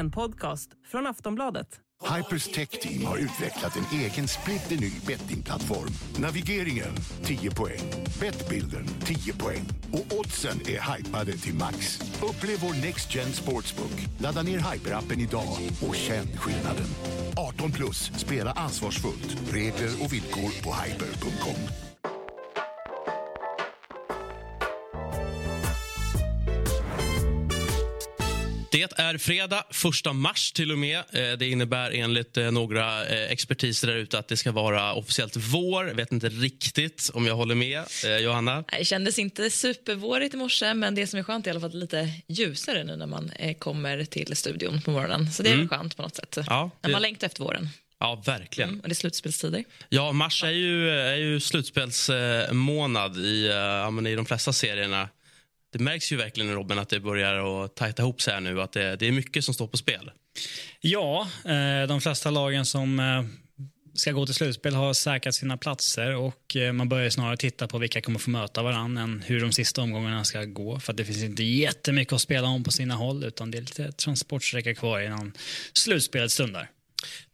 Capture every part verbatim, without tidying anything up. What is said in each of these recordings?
En podcast från Aftonbladet. Hypers Tech Team har utvecklat en egen splitter ny bettingplattform. Navigeringen tio poäng, bettbilden tio poäng och oddsen är hypade till max. Upplev vår Next Gen Sportsbook. Ladda ner Hyper-appen idag och känn skillnaden. arton plus, spela ansvarsfullt. Regler och villkor på hyper punkt com. Det är fredag, första mars till och med. Det innebär enligt några expertiser där ute att det ska vara officiellt vår. Jag vet inte riktigt om jag håller med. Johanna? Det kändes inte supervårigt i morse, men det som är skönt är i alla fall lite ljusare nu när man kommer till studion på morgonen. Så det är mm. skönt på något sätt. Ja, det... När man längtar efter våren. Ja, verkligen. Mm, och det är slutspelstider. Ja, mars är ju, är ju slutspelsmånad i, ja, men i de flesta serierna. Det märks ju verkligen, Robin, att det börjar att tajta ihop sig här nu. Att det, det är mycket som står på spel. Ja, de flesta lagen som ska gå till slutspel har säkrat sina platser. Och man börjar snarare titta på vilka kommer få möta varandra än hur de sista omgångarna ska gå. För att det finns inte jättemycket att spela om på sina håll. Utan det är lite transportsträcka kvar innan slutspelet stundar.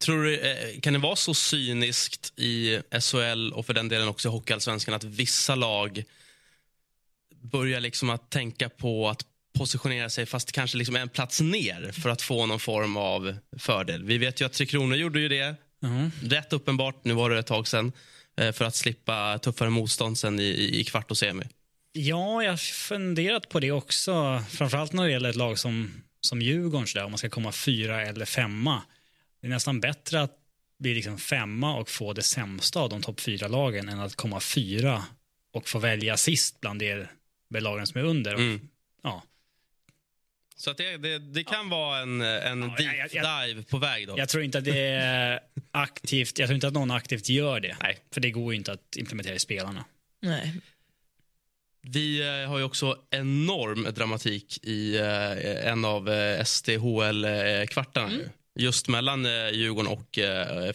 Tror du, kan det vara så cyniskt i S H L och för den delen också i Hockeyallsvenskan att vissa lag... börja liksom att tänka på att positionera sig fast kanske liksom en plats ner för att få någon form av fördel. Vi vet ju att Tre Kronor gjorde ju det mm. rätt uppenbart, nu var det ett tag sedan, för att slippa tuffare motstånd sen i, i kvart och semi. Ja, jag har funderat på det också, framförallt när det gäller ett lag som, som Djurgården, där, om man ska komma fyra eller femma. Det är nästan bättre att bli liksom femma och få det sämsta av de topp fyra lagen än att komma fyra och få välja sist bland det belagen som är under. Och, mm. ja. Så att det, det, det kan ja. vara en, en ja, deep jag, jag, dive på väg då. Jag tror inte att det är aktivt. Jag tror inte att någon aktivt gör det. Nej. För det går ju inte att implementera i spelarna. Nej. Vi har ju också enorm dramatik i en av S T H L-kvartarna. Mm. Just mellan Djurgården och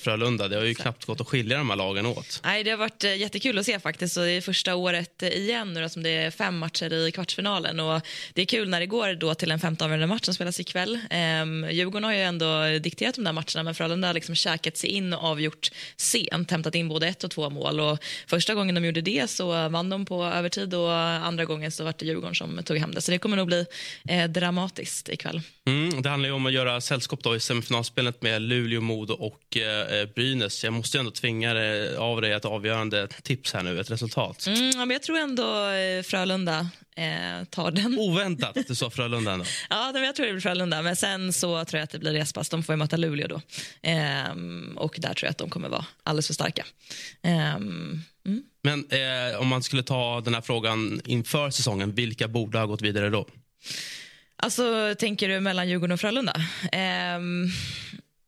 Frölunda. Det har ju Exakt. knappt gått att skilja de här lagen åt. Nej, det har varit jättekul att se faktiskt. Och det är första året igen nu då, som det är fem matcher i kvartsfinalen. Och det är kul när det går då till en femte avgörande match som spelas ikväll. Ehm, Djurgården har ju ändå dikterat de där matcherna, men Frölunda har liksom käkat sig in och avgjort sent. Hämtat in både ett och två mål. Och första gången de gjorde det så vann de på övertid. Och andra gången så var det Djurgården som tog hem det. Så det kommer nog bli eh, dramatiskt ikväll. Mm, det handlar ju om att göra sällskap då i semifinalen. Finalspelet med Luleå, Modo och eh, Brynäs. Jag måste ju ändå tvinga dig, av dig ett avgörande tips här nu, ett resultat. Mm, men jag tror ändå eh, Frölunda eh, tar den. Oväntat att du sa Frölunda ändå. Ja, men jag tror det blir Frölunda. Men sen så tror jag att det blir respass. De får ju möta Luleå då. Ehm, och där tror jag att de kommer vara alldeles för starka. Ehm, mm. Men eh, om man skulle ta den här frågan inför säsongen, vilka borde ha gått vidare då? Alltså, tänker du mellan Djurgården och Frölunda? Ehm,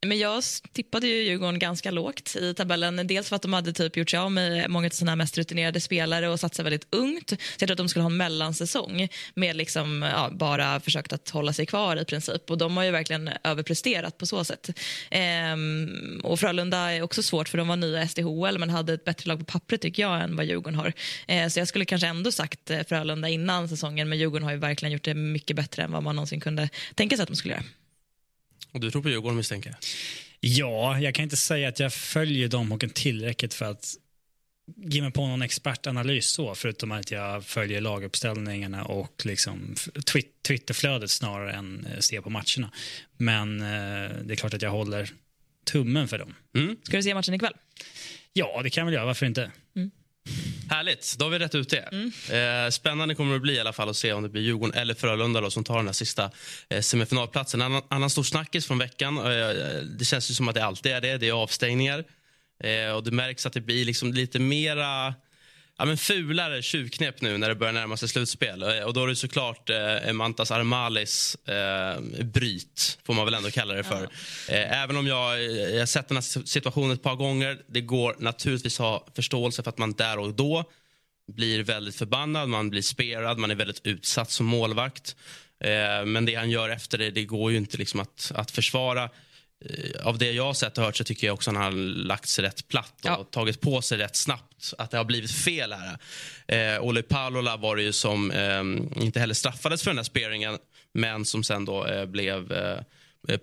men jag tippade ju Djurgården ganska lågt i tabellen. Dels för att de hade typ gjort sig av med många av sina mest rutinerade spelare och satsat väldigt ungt. Så jag tror att de skulle ha en mellansäsong med liksom, ja, bara försökt att hålla sig kvar i princip. Och de har ju verkligen överpresterat på så sätt. Ehm, och Frölunda är också svårt för de var nya S T H L men hade ett bättre lag på pappret tycker jag än vad Djurgården har. Ehm, så jag skulle kanske ändå sagt Frölunda innan säsongen, men Djurgården har ju verkligen gjort det mycket bättre än vad man någonsin kunde tänka sig att de skulle göra. Och du tror på Djurgården misstänker jag? Ja, jag kan inte säga att jag följer dem och tillräckligt för att ge mig på någon expertanalys så, förutom att jag följer laguppställningarna och liksom tw- Twitterflödet snarare än se på matcherna. Men eh, det är klart att jag håller tummen för dem. Mm. Ska du se matchen ikväll? Ja, det kan väl göra. Varför inte? Mm. Härligt, då har vi rätt ut det. Mm. Eh, spännande kommer det bli i alla fall att se om det blir Djurgården eller Frölunda då, som tar den här sista eh, semifinalplatsen. Annan, annan stor snackis från veckan. Eh, det känns ju som att det alltid är det. Det är avstängningar. Eh, och det märks att det blir liksom lite mera... Ja, men fulare tjuvknep nu när det börjar närma sig slutspel. Och då är det såklart eh, Mantas Armalis eh, bryt, får man väl ändå kalla det för. Ja. Eh, även om jag, jag har sett den här situationen ett par gånger. Det går naturligtvis ha förståelse för att man där och då blir väldigt förbannad. Man blir sperad, man är väldigt utsatt som målvakt. Eh, men det han gör efter det, det går ju inte liksom att, att försvara. Av det jag har sett och hört så tycker jag också att han har lagt sig rätt platt och ja. tagit på sig rätt snabbt att det har blivit fel här. Eh, Oli Palola var det ju som eh, inte heller straffades för den här speringen men som sen då eh, blev eh,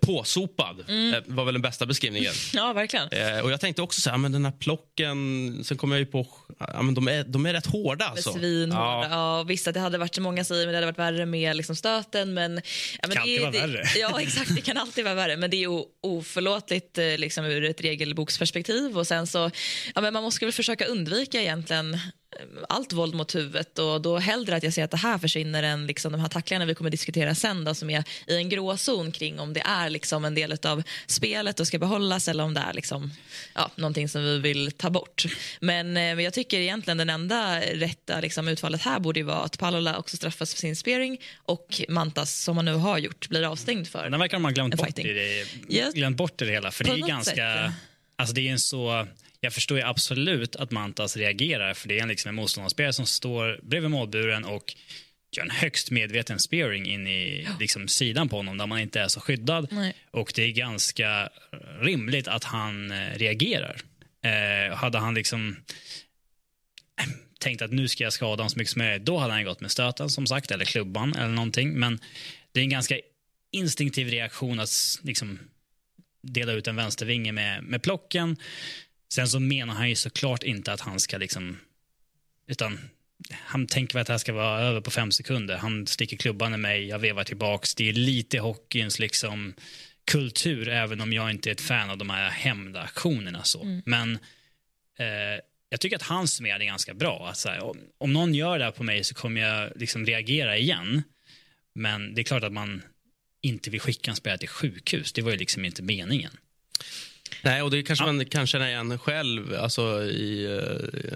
påsopad. Mm. Var väl den bästa beskrivningen. Ja, verkligen. Eh, och jag tänkte också så här, men den här plocken, sen kom jag ju på, ja, men de är de är rätt hårda alltså. Svinhårda. Ja. Ja, visst att det hade varit, så många säger, men det hade varit värre med liksom stöten, men ja, men kan det, vara det, värre. Ja, exakt, det kan alltid vara värre, men det är ju oförlåtligt liksom ur ett regelboksperspektiv, och sen så ja, men man måste väl försöka undvika egentligen allt våld mot huvudet, och då hellre att jag ser att det här försvinner än liksom de här tacklingarna vi kommer diskutera sen då, som är i en gråzon kring om det är liksom en del av spelet och ska behållas, eller om det är liksom, ja, någonting som vi vill ta bort. Men eh, jag tycker egentligen den enda rätta liksom utfallet här borde ju vara att Palola också straffas för sin spearing, och Mantas, som man nu har gjort, blir avstängd för. Den verkar de ha glömt bort, i det, ja. glömt bort det hela, för på det är ganska... Sätt, ja. Alltså det är en så... Jag förstår ju absolut att Mantas reagerar, för det är liksom en motståndarspelare som står bredvid målburen och gör en högst medveten spearing in i liksom sidan på honom där man inte är så skyddad. Nej. Och det är ganska rimligt att han reagerar. Eh, hade han liksom tänkt att nu ska jag skada honom så mycket som möjligt, då hade han gått med stöten som sagt, eller klubban eller någonting. Men det är en ganska instinktiv reaktion att liksom dela ut en vänstervinge med, med plocken. Sen så menar han ju såklart inte att han ska liksom, utan han tänker att det här ska vara över på fem sekunder. Han sticker klubban i mig, jag vevar tillbaks. Det är lite hockeyns liksom kultur, även om jag inte är ett fan av de här hämndaktionerna så. Mm. Men eh, jag tycker att han summerar är ganska bra. Att så här, om, om någon gör det här på mig så kommer jag liksom reagera igen. Men det är klart att man inte vill skicka en spelare till sjukhus. Det var ju liksom inte meningen. Nej, och det kanske man ja. kan känna igen själv, alltså, i,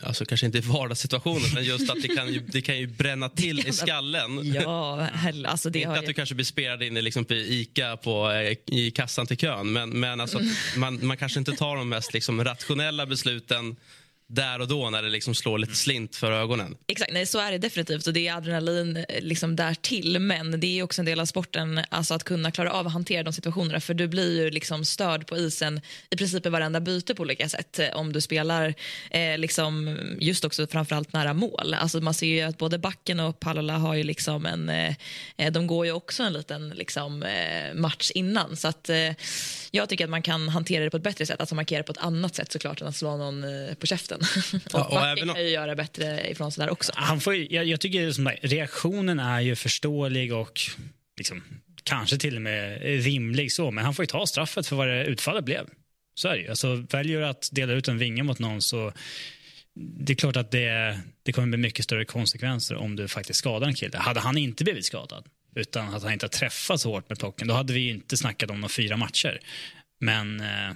alltså kanske inte i vardagssituationen, men just att det kan ju, det kan ju bränna till i skallen. Ja, alltså det inte har att jag... du kanske blir spelad in i, liksom, på ICA på, i kassan till kön, men, men alltså, man, man kanske inte tar de mest liksom, rationella besluten där och då när det liksom slår lite slint för ögonen. Exakt, nej, så är det definitivt, och det är adrenalin liksom där till, men det är också en del av sporten, alltså att kunna klara av att hantera de situationerna, för du blir ju liksom störd på isen i princip i varenda byte på olika sätt om du spelar eh, liksom just också framförallt nära mål. Alltså man ser ju att både backen och Palola har ju liksom en eh, de går ju också en liten liksom eh, match innan, så att eh, jag tycker att man kan hantera det på ett bättre sätt, alltså markera på ett annat sätt såklart än att slå någon eh, på käften. Och, ja, och även kan ju göra bättre ifrån sig där också. Han får, jag, jag tycker som där, reaktionen är ju förståelig och liksom, kanske till och med rimlig så, men han får ju ta straffet för vad det utfallet blev. Så är det ju. Alltså, väljer att dela ut en vinge mot någon, så det är klart att det, det kommer bli mycket större konsekvenser om du faktiskt skadar en kille. Hade han inte blivit skadad, utan att han inte har träffats hårt med plocken, då hade vi ju inte snackat om några fyra matcher. Men... Eh,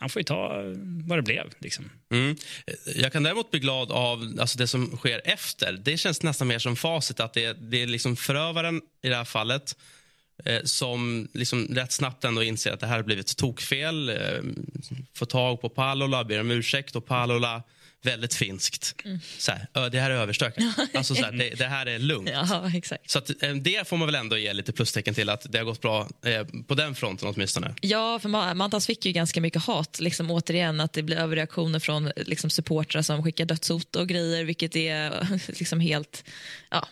han får ju ta vad det blev. Liksom. Mm. Jag kan däremot bli glad av alltså, det som sker efter. Det känns nästan mer som facit att det är, det är liksom förövaren i det här fallet eh, som liksom rätt snabbt ändå inser att det här har blivit tokfel. Eh, får tag på Palola, ber om ursäkt, och Palola väldigt finskt. Mm. Så här, det här är överstökat. Alltså, så här, det, det här är lugnt. Ja, exakt. Så att, det får man väl ändå ge lite plustecken till att det har gått bra eh, på den fronten åtminstone. Ja, för Mantas fick ju ganska mycket hat. Liksom, återigen att det blir överreaktioner från liksom, supportrar som skickar dödshot och grejer, vilket är liksom helt... Ja.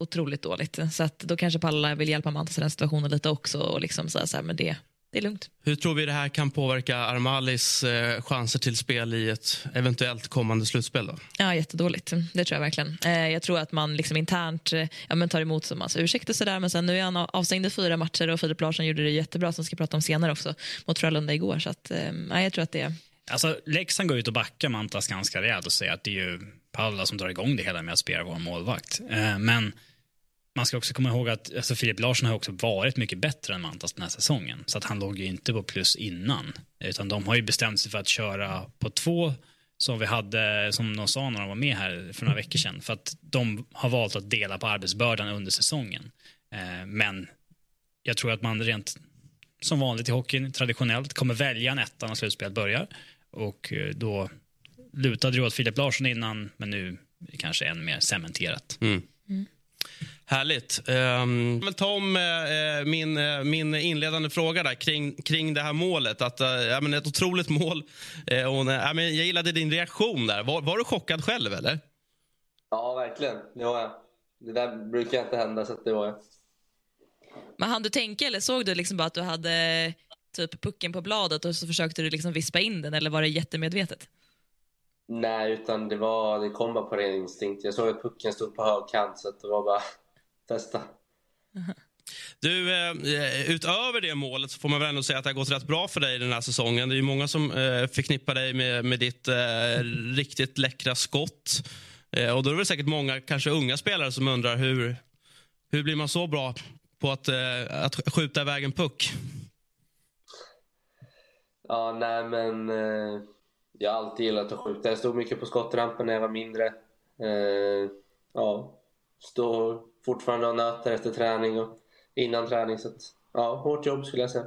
Otroligt dåligt. Så att då kanske Palla vill hjälpa Mantas i den situationen lite också och liksom säga så här, men det... Det är lugnt. Hur tror vi det här kan påverka Armalis eh, chanser till spel i ett eventuellt kommande slutspel då? Ja, jättedåligt. Det tror jag verkligen. Eh, jag tror att man liksom internt eh, ja, men tar emot som alltså, ursäkter sådär, men sen nu är han avstängd i fyra matcher, och Filip Larsson gjorde det jättebra, som vi ska prata om senare också, mot Frölunda igår. Så att, eh, jag tror att det... Alltså, Leksand går ut och backar Mantas ganska rejält och säger att det är ju Paula som drar igång det hela med att spela vår målvakt. Eh, men... Man ska också komma ihåg att alltså, Filip Larsson har också varit mycket bättre än Mantas den här säsongen. Så att han låg ju inte på plus innan. Utan de har ju bestämt sig för att köra på två som vi hade, som de sa när de var med här för några veckor sedan. För att de har valt att dela på arbetsbördan under säsongen. Eh, men jag tror att man rent som vanligt i hockeyn traditionellt kommer välja en etta när slutspelet börjar. Och då lutade ju åt Filip Larsson innan, men nu kanske än mer cementerat. Mm. Mm. Härligt. Um, jag vill ta om uh, min, uh, min inledande fråga där kring, kring det här målet. Att, uh, ja, men ett otroligt mål. Uh, och, uh, ja, men jag gillade din reaktion där. Var, var du chockad själv eller? Ja, verkligen. Det var jag. Det där brukar inte hända, så det var jag. Men hann du tänka eller såg du liksom bara att du hade typ pucken på bladet och så försökte du liksom vispa in den, eller var det jättemedvetet? Nej, utan det var det kom bara på ren instinkt. Jag såg att pucken stod på högkant, så att det var bara testa. Uh-huh. Du, eh, utöver det målet så får man väl ändå säga att det har gått rätt bra för dig den här säsongen. Det är ju många som eh, förknippar dig med, med ditt eh, riktigt läckra skott. Eh, och då är det väl säkert många, kanske unga spelare, som undrar hur, hur blir man så bra på att, eh, att skjuta iväg en puck? Ja, nej men... Eh... Jag har alltid gillat att skjuta. Jag stod mycket på skottrampen när jag var mindre. Eh, ja, står fortfarande och nöter efter träning och innan träning. Så att, ja, hårt jobb skulle jag säga.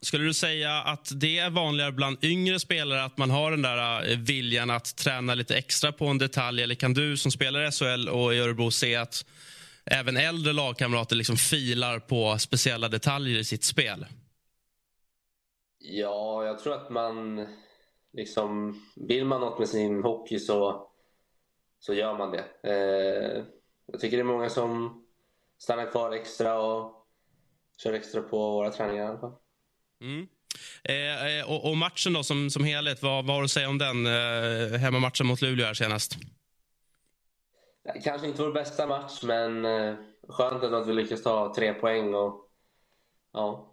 Skulle du säga att det är vanligare bland yngre spelare att man har den där viljan att träna lite extra på en detalj? Eller kan du som spelare i S H L och i Örebro se att även äldre lagkamrater liksom filar på speciella detaljer i sitt spel? Ja, jag tror att man... Liksom, vill man något med sin hockey så, så gör man det. Eh, jag tycker det är många som stannar kvar extra och kör extra på våra träningar i alla fall. Mm. Eh, och, och matchen då som, som helhet, vad, vad har du att säga om den? Eh, hemmamatchen mot Luleå här senast. Kanske inte vår bästa match, men eh, skönt att vi lyckas ta tre poäng. Och, ja.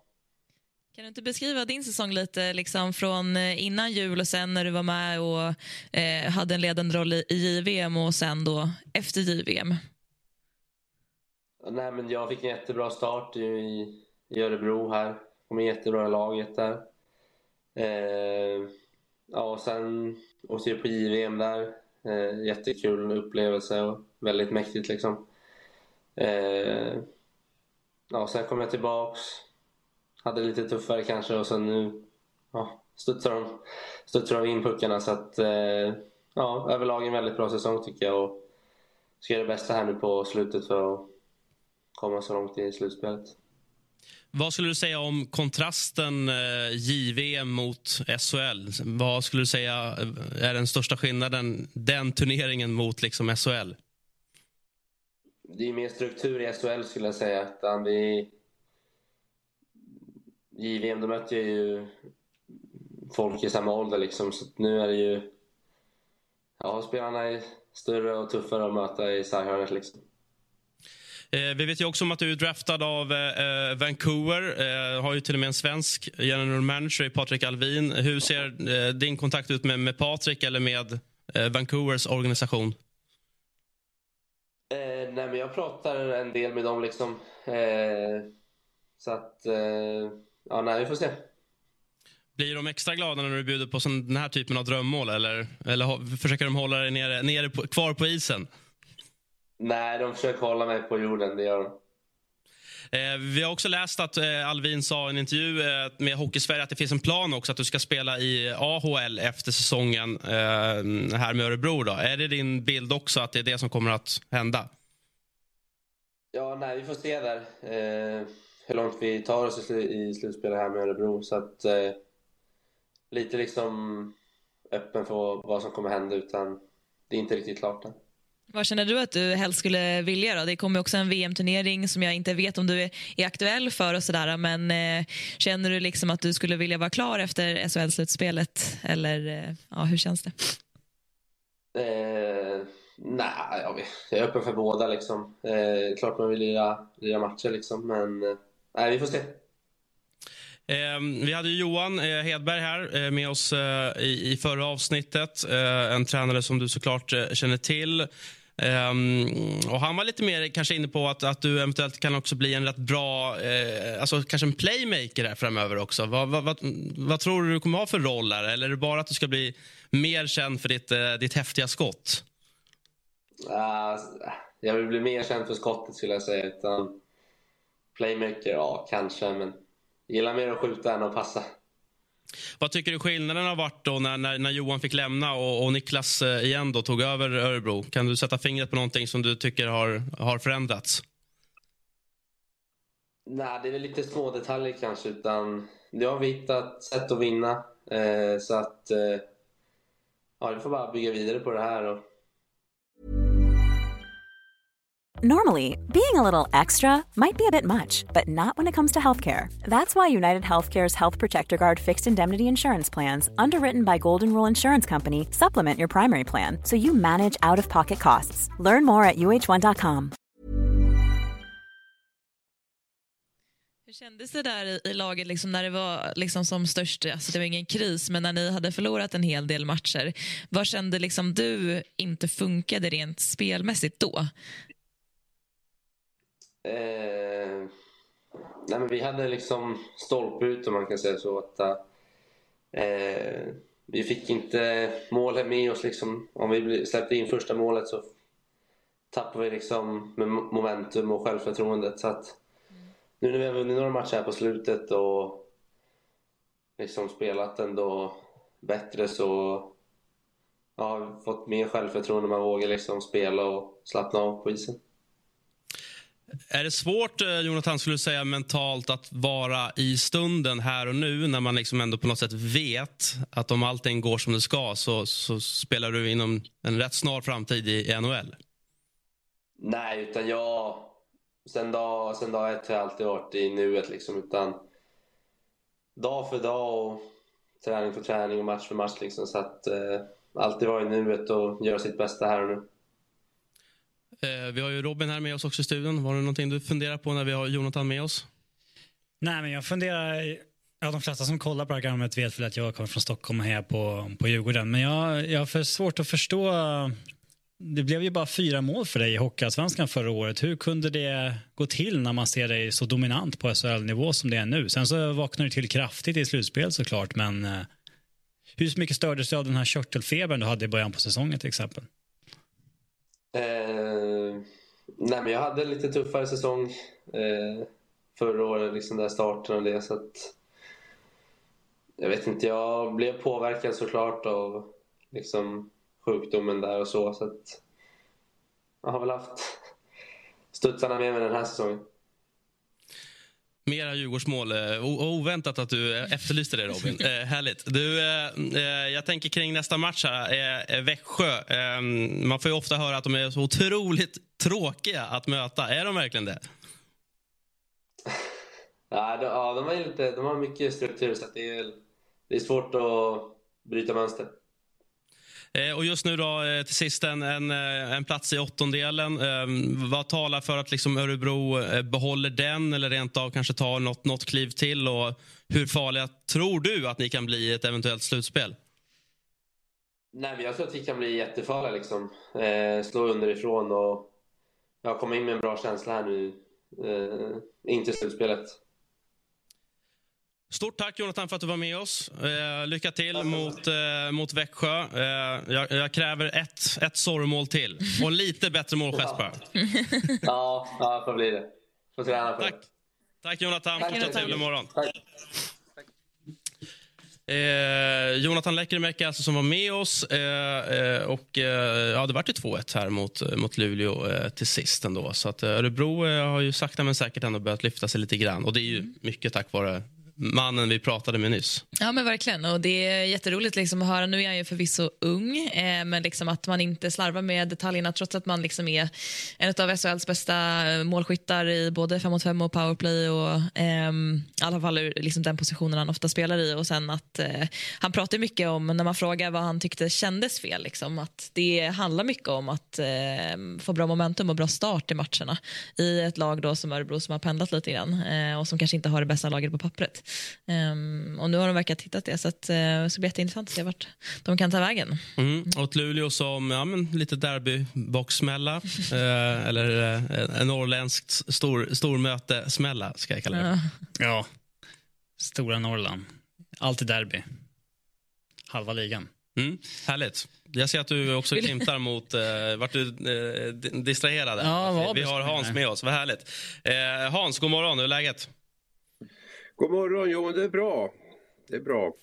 Kan du inte beskriva din säsong lite liksom, från innan jul och sen när du var med och eh, hade en ledande roll i J V M och sen då efter J V M? Nej, men jag fick en jättebra start i, i Örebro här. Kom en jättebra laget där. Eh, ja, och sen åkte jag på J V M där. Eh, jättekul upplevelse och väldigt mäktigt liksom. Eh, ja, sen kom jag tillbaks. Hade lite tuffare kanske och sen nu ja, studsar, de, studsar de in puckarna. Så att eh, ja, överlag en väldigt bra säsong tycker jag. Och ska göra det bästa här nu på slutet för att komma så långt i slutspelet. Vad skulle du säga om kontrasten eh, J V M mot S H L? Vad skulle du säga är den största skillnaden den turneringen mot liksom S H L? Det är mer struktur i S H L skulle jag säga. Utan vi... J V M, då möter jag ju folk i samma ålder liksom, så nu är det ju ja, spelarna är större och tuffare att möta i sarghörnet liksom. Eh, vi vet ju också om att du är draftad av eh, Vancouver, eh, har ju till och med en svensk general manager i Patrik Alvin. Hur ser eh, din kontakt ut med, med Patrik eller med eh, Vancouvers organisation? Eh, nej men jag pratar en del med dem liksom eh, så att eh, ja, nej, vi får se. Blir de extra glada när du bjuder på sån, den här typen av drömmål? Eller, eller försöker de hålla dig nere, nere på, kvar på isen? Nej, de försöker hålla mig på jorden, det gör de. Eh, vi har också läst att eh, Alvin sa i en intervju eh, med Hockeysverige att det finns en plan också att du ska spela i A H L efter säsongen eh, här med Örebro. Då. Är det din bild också att det är det som kommer att hända? Ja, nej, vi får se där. Eh... hur långt vi tar oss i slutspelet här med Örebro. Så att eh, lite liksom öppen för vad som kommer hända, utan det är inte riktigt klart än. Vad känner du att du helst skulle vilja då? Det kommer också en V M-turnering som jag inte vet om du är, är aktuell för och sådär. Men eh, känner du liksom att du skulle vilja vara klar efter S H L-slutspelet? Eller eh, ja, hur känns det? Eh, nej, jag, vet. jag är öppen för båda liksom. Eh, klart man vill lira, lira matcher liksom, men... Eh. Nej, vi får se. Eh, vi hade ju Johan eh, Hedberg här eh, med oss eh, i, i förra avsnittet. Eh, en tränare som du såklart eh, känner till. Eh, och han var lite mer kanske inne på att, att du eventuellt kan också bli en rätt bra... Eh, alltså kanske en playmaker här framöver också. Va, va, va, vad tror du du kommer ha för roll här? Eller är det bara att du ska bli mer känd för ditt, eh, ditt häftiga skott? Uh, jag vill bli mer känd för skottet skulle jag säga, utan... Playmaker, ja, kanske, men gillar mer att skjuta än att passa. Vad tycker du skillnaden har varit då när, när, när Johan fick lämna och, och Niklas igen då tog över Örebro? Kan du sätta fingret på någonting som du tycker har, har förändrats? Nej, det är väl lite små detaljer kanske, utan det har vi hittat sätt att vinna. Eh, så att, eh, ja, vi får bara bygga vidare på det här och Normally, being a little extra might be a bit much, but not when it comes to healthcare. That's why United Healthcare's Health Protector Guard fixed indemnity insurance plans, underwritten by Golden Rule Insurance Company, supplement your primary plan so you manage out-of-pocket costs. Learn more at u h one dot com. Hur kändes det där i, i laget liksom, när det var liksom som störst, alltså det var ingen kris, men när ni hade förlorat en hel del matcher, vad kände liksom du inte funkade rent spelmässigt då? Eh, nej men vi hade liksom stolp ut, om man kan säga så, att eh, vi fick inte målet med oss liksom. Om vi släppte in första målet så tappade vi liksom med momentum och självförtroendet, så att nu när vi har vunnit några matcher här på slutet och liksom spelat ändå bättre, så har vi fått mer självförtroende, man vågar liksom spela och slappna av på isen. Är det svårt, Jonathan, skulle du säga, mentalt att vara i stunden här och nu, när man liksom ändå på något sätt vet att om allting går som det ska, så, så spelar du inom en rätt snar framtid i N H L? Nej, utan jag... Sen dag, sen dag ett har jag alltid varit i nuet liksom, utan dag för dag och träning för träning och match för match liksom, så att eh, alltid vara i nuet och göra sitt bästa här och nu. Eh, vi har ju Robin här med oss också i studion. Var det någonting du funderar på när vi har Jonathan med oss? Nej, men jag funderar, ja, de flesta som kollar på programmet vet väl att jag kommer från Stockholm och här på, på Djurgården, men jag, jag har för svårt att förstå. Det blev ju bara fyra mål för dig i Hockeyallsvenskan förra året. Hur kunde det gå till när man ser dig så dominant på S H L-nivå som det är nu? Sen så vaknar du till kraftigt i slutspel såklart, men hur mycket stördes du av den här körtelfebern du hade i början på säsongen till exempel? Eh, nej, men jag hade en lite tuffare säsong eh, förra året, liksom där starten och det, så att jag vet inte, jag blev påverkad såklart av liksom sjukdomen där och så, så att jag har väl haft studsarna med mig den här säsongen. Mera Djurgårdsmål. O- oväntat att du efterlyste det, Robin. Eh, härligt. Du, eh, jag tänker kring nästa match här, eh, Växjö. Eh, man får ju ofta höra att de är så otroligt tråkiga att möta. Är de verkligen det? Ja, de, ja, de, är lite, de har mycket struktur, så att det är, det är svårt att bryta mönster. Och just nu då till sist en, en, en plats i åttondelen. Vad talar för att liksom Örebro behåller den, eller rent av kanske tar något, något kliv till? Och hur farliga tror du att ni kan bli i ett eventuellt slutspel? Nej, men jag tror att vi kan bli jättefarliga liksom. Eh, slå underifrån, och jag kommer in med en bra känsla här nu eh, in till slutspelet. Stort tack, Jonathan, för att du var med oss. Eh, lycka till tack mot, eh, mot Växjö. Eh, jag, jag kräver ett, ett sorgmål till. Och lite bättre målgest bara. Ja, ja, får bli det. Får träna på tack. Det. Tack, Jonathan. Fortsätt trevlig morgon. Tack. Eh, Jonathan Läckermäcka alltså, som var med oss eh, eh, och eh, ja, det var ju två ett här mot, mot Luleå eh, till sist ändå. Så att Örebro eh, har ju sakta men säkert ändå börjat lyfta sig lite grann, och det är ju mm. mycket tack vare mannen vi pratade med nyss. Ja, men verkligen, och det är jätteroligt liksom att höra. Nu är jag ju förvisso ung eh, men liksom att man inte slarvar med detaljerna, trots att man liksom är en av S H L:s bästa målskyttar i både fem mot fem och powerplay, och eh, i alla fall liksom den positionen han ofta spelar i. Och sen att eh, han pratar mycket om, när man frågar vad han tyckte kändes fel liksom, att det handlar mycket om att eh, få bra momentum och bra start i matcherna i ett lag då som Örebro, som har pendlat lite grann eh, och som kanske inte har det bästa laget på pappret. Um, och nu har de verkat hittat det, så att, uh, så blir det intressant att se vart de kan ta vägen. Mm. Och Luleå som, ja, men lite derbyboxsmälla uh, eller uh, en norrländskt stor, stormöte smälla ska jag kalla det. Ja, ja. Stora Norrland, alltid derby, halva ligan. Mm. Härligt. Jag ser att du också glimtar mot eh, vart du eh, distraherade. Ja, vi har Hans med oss, vad härligt. eh, Hans, god morgon, hur är läget? God morgon, jo, det är bra. Det är bra.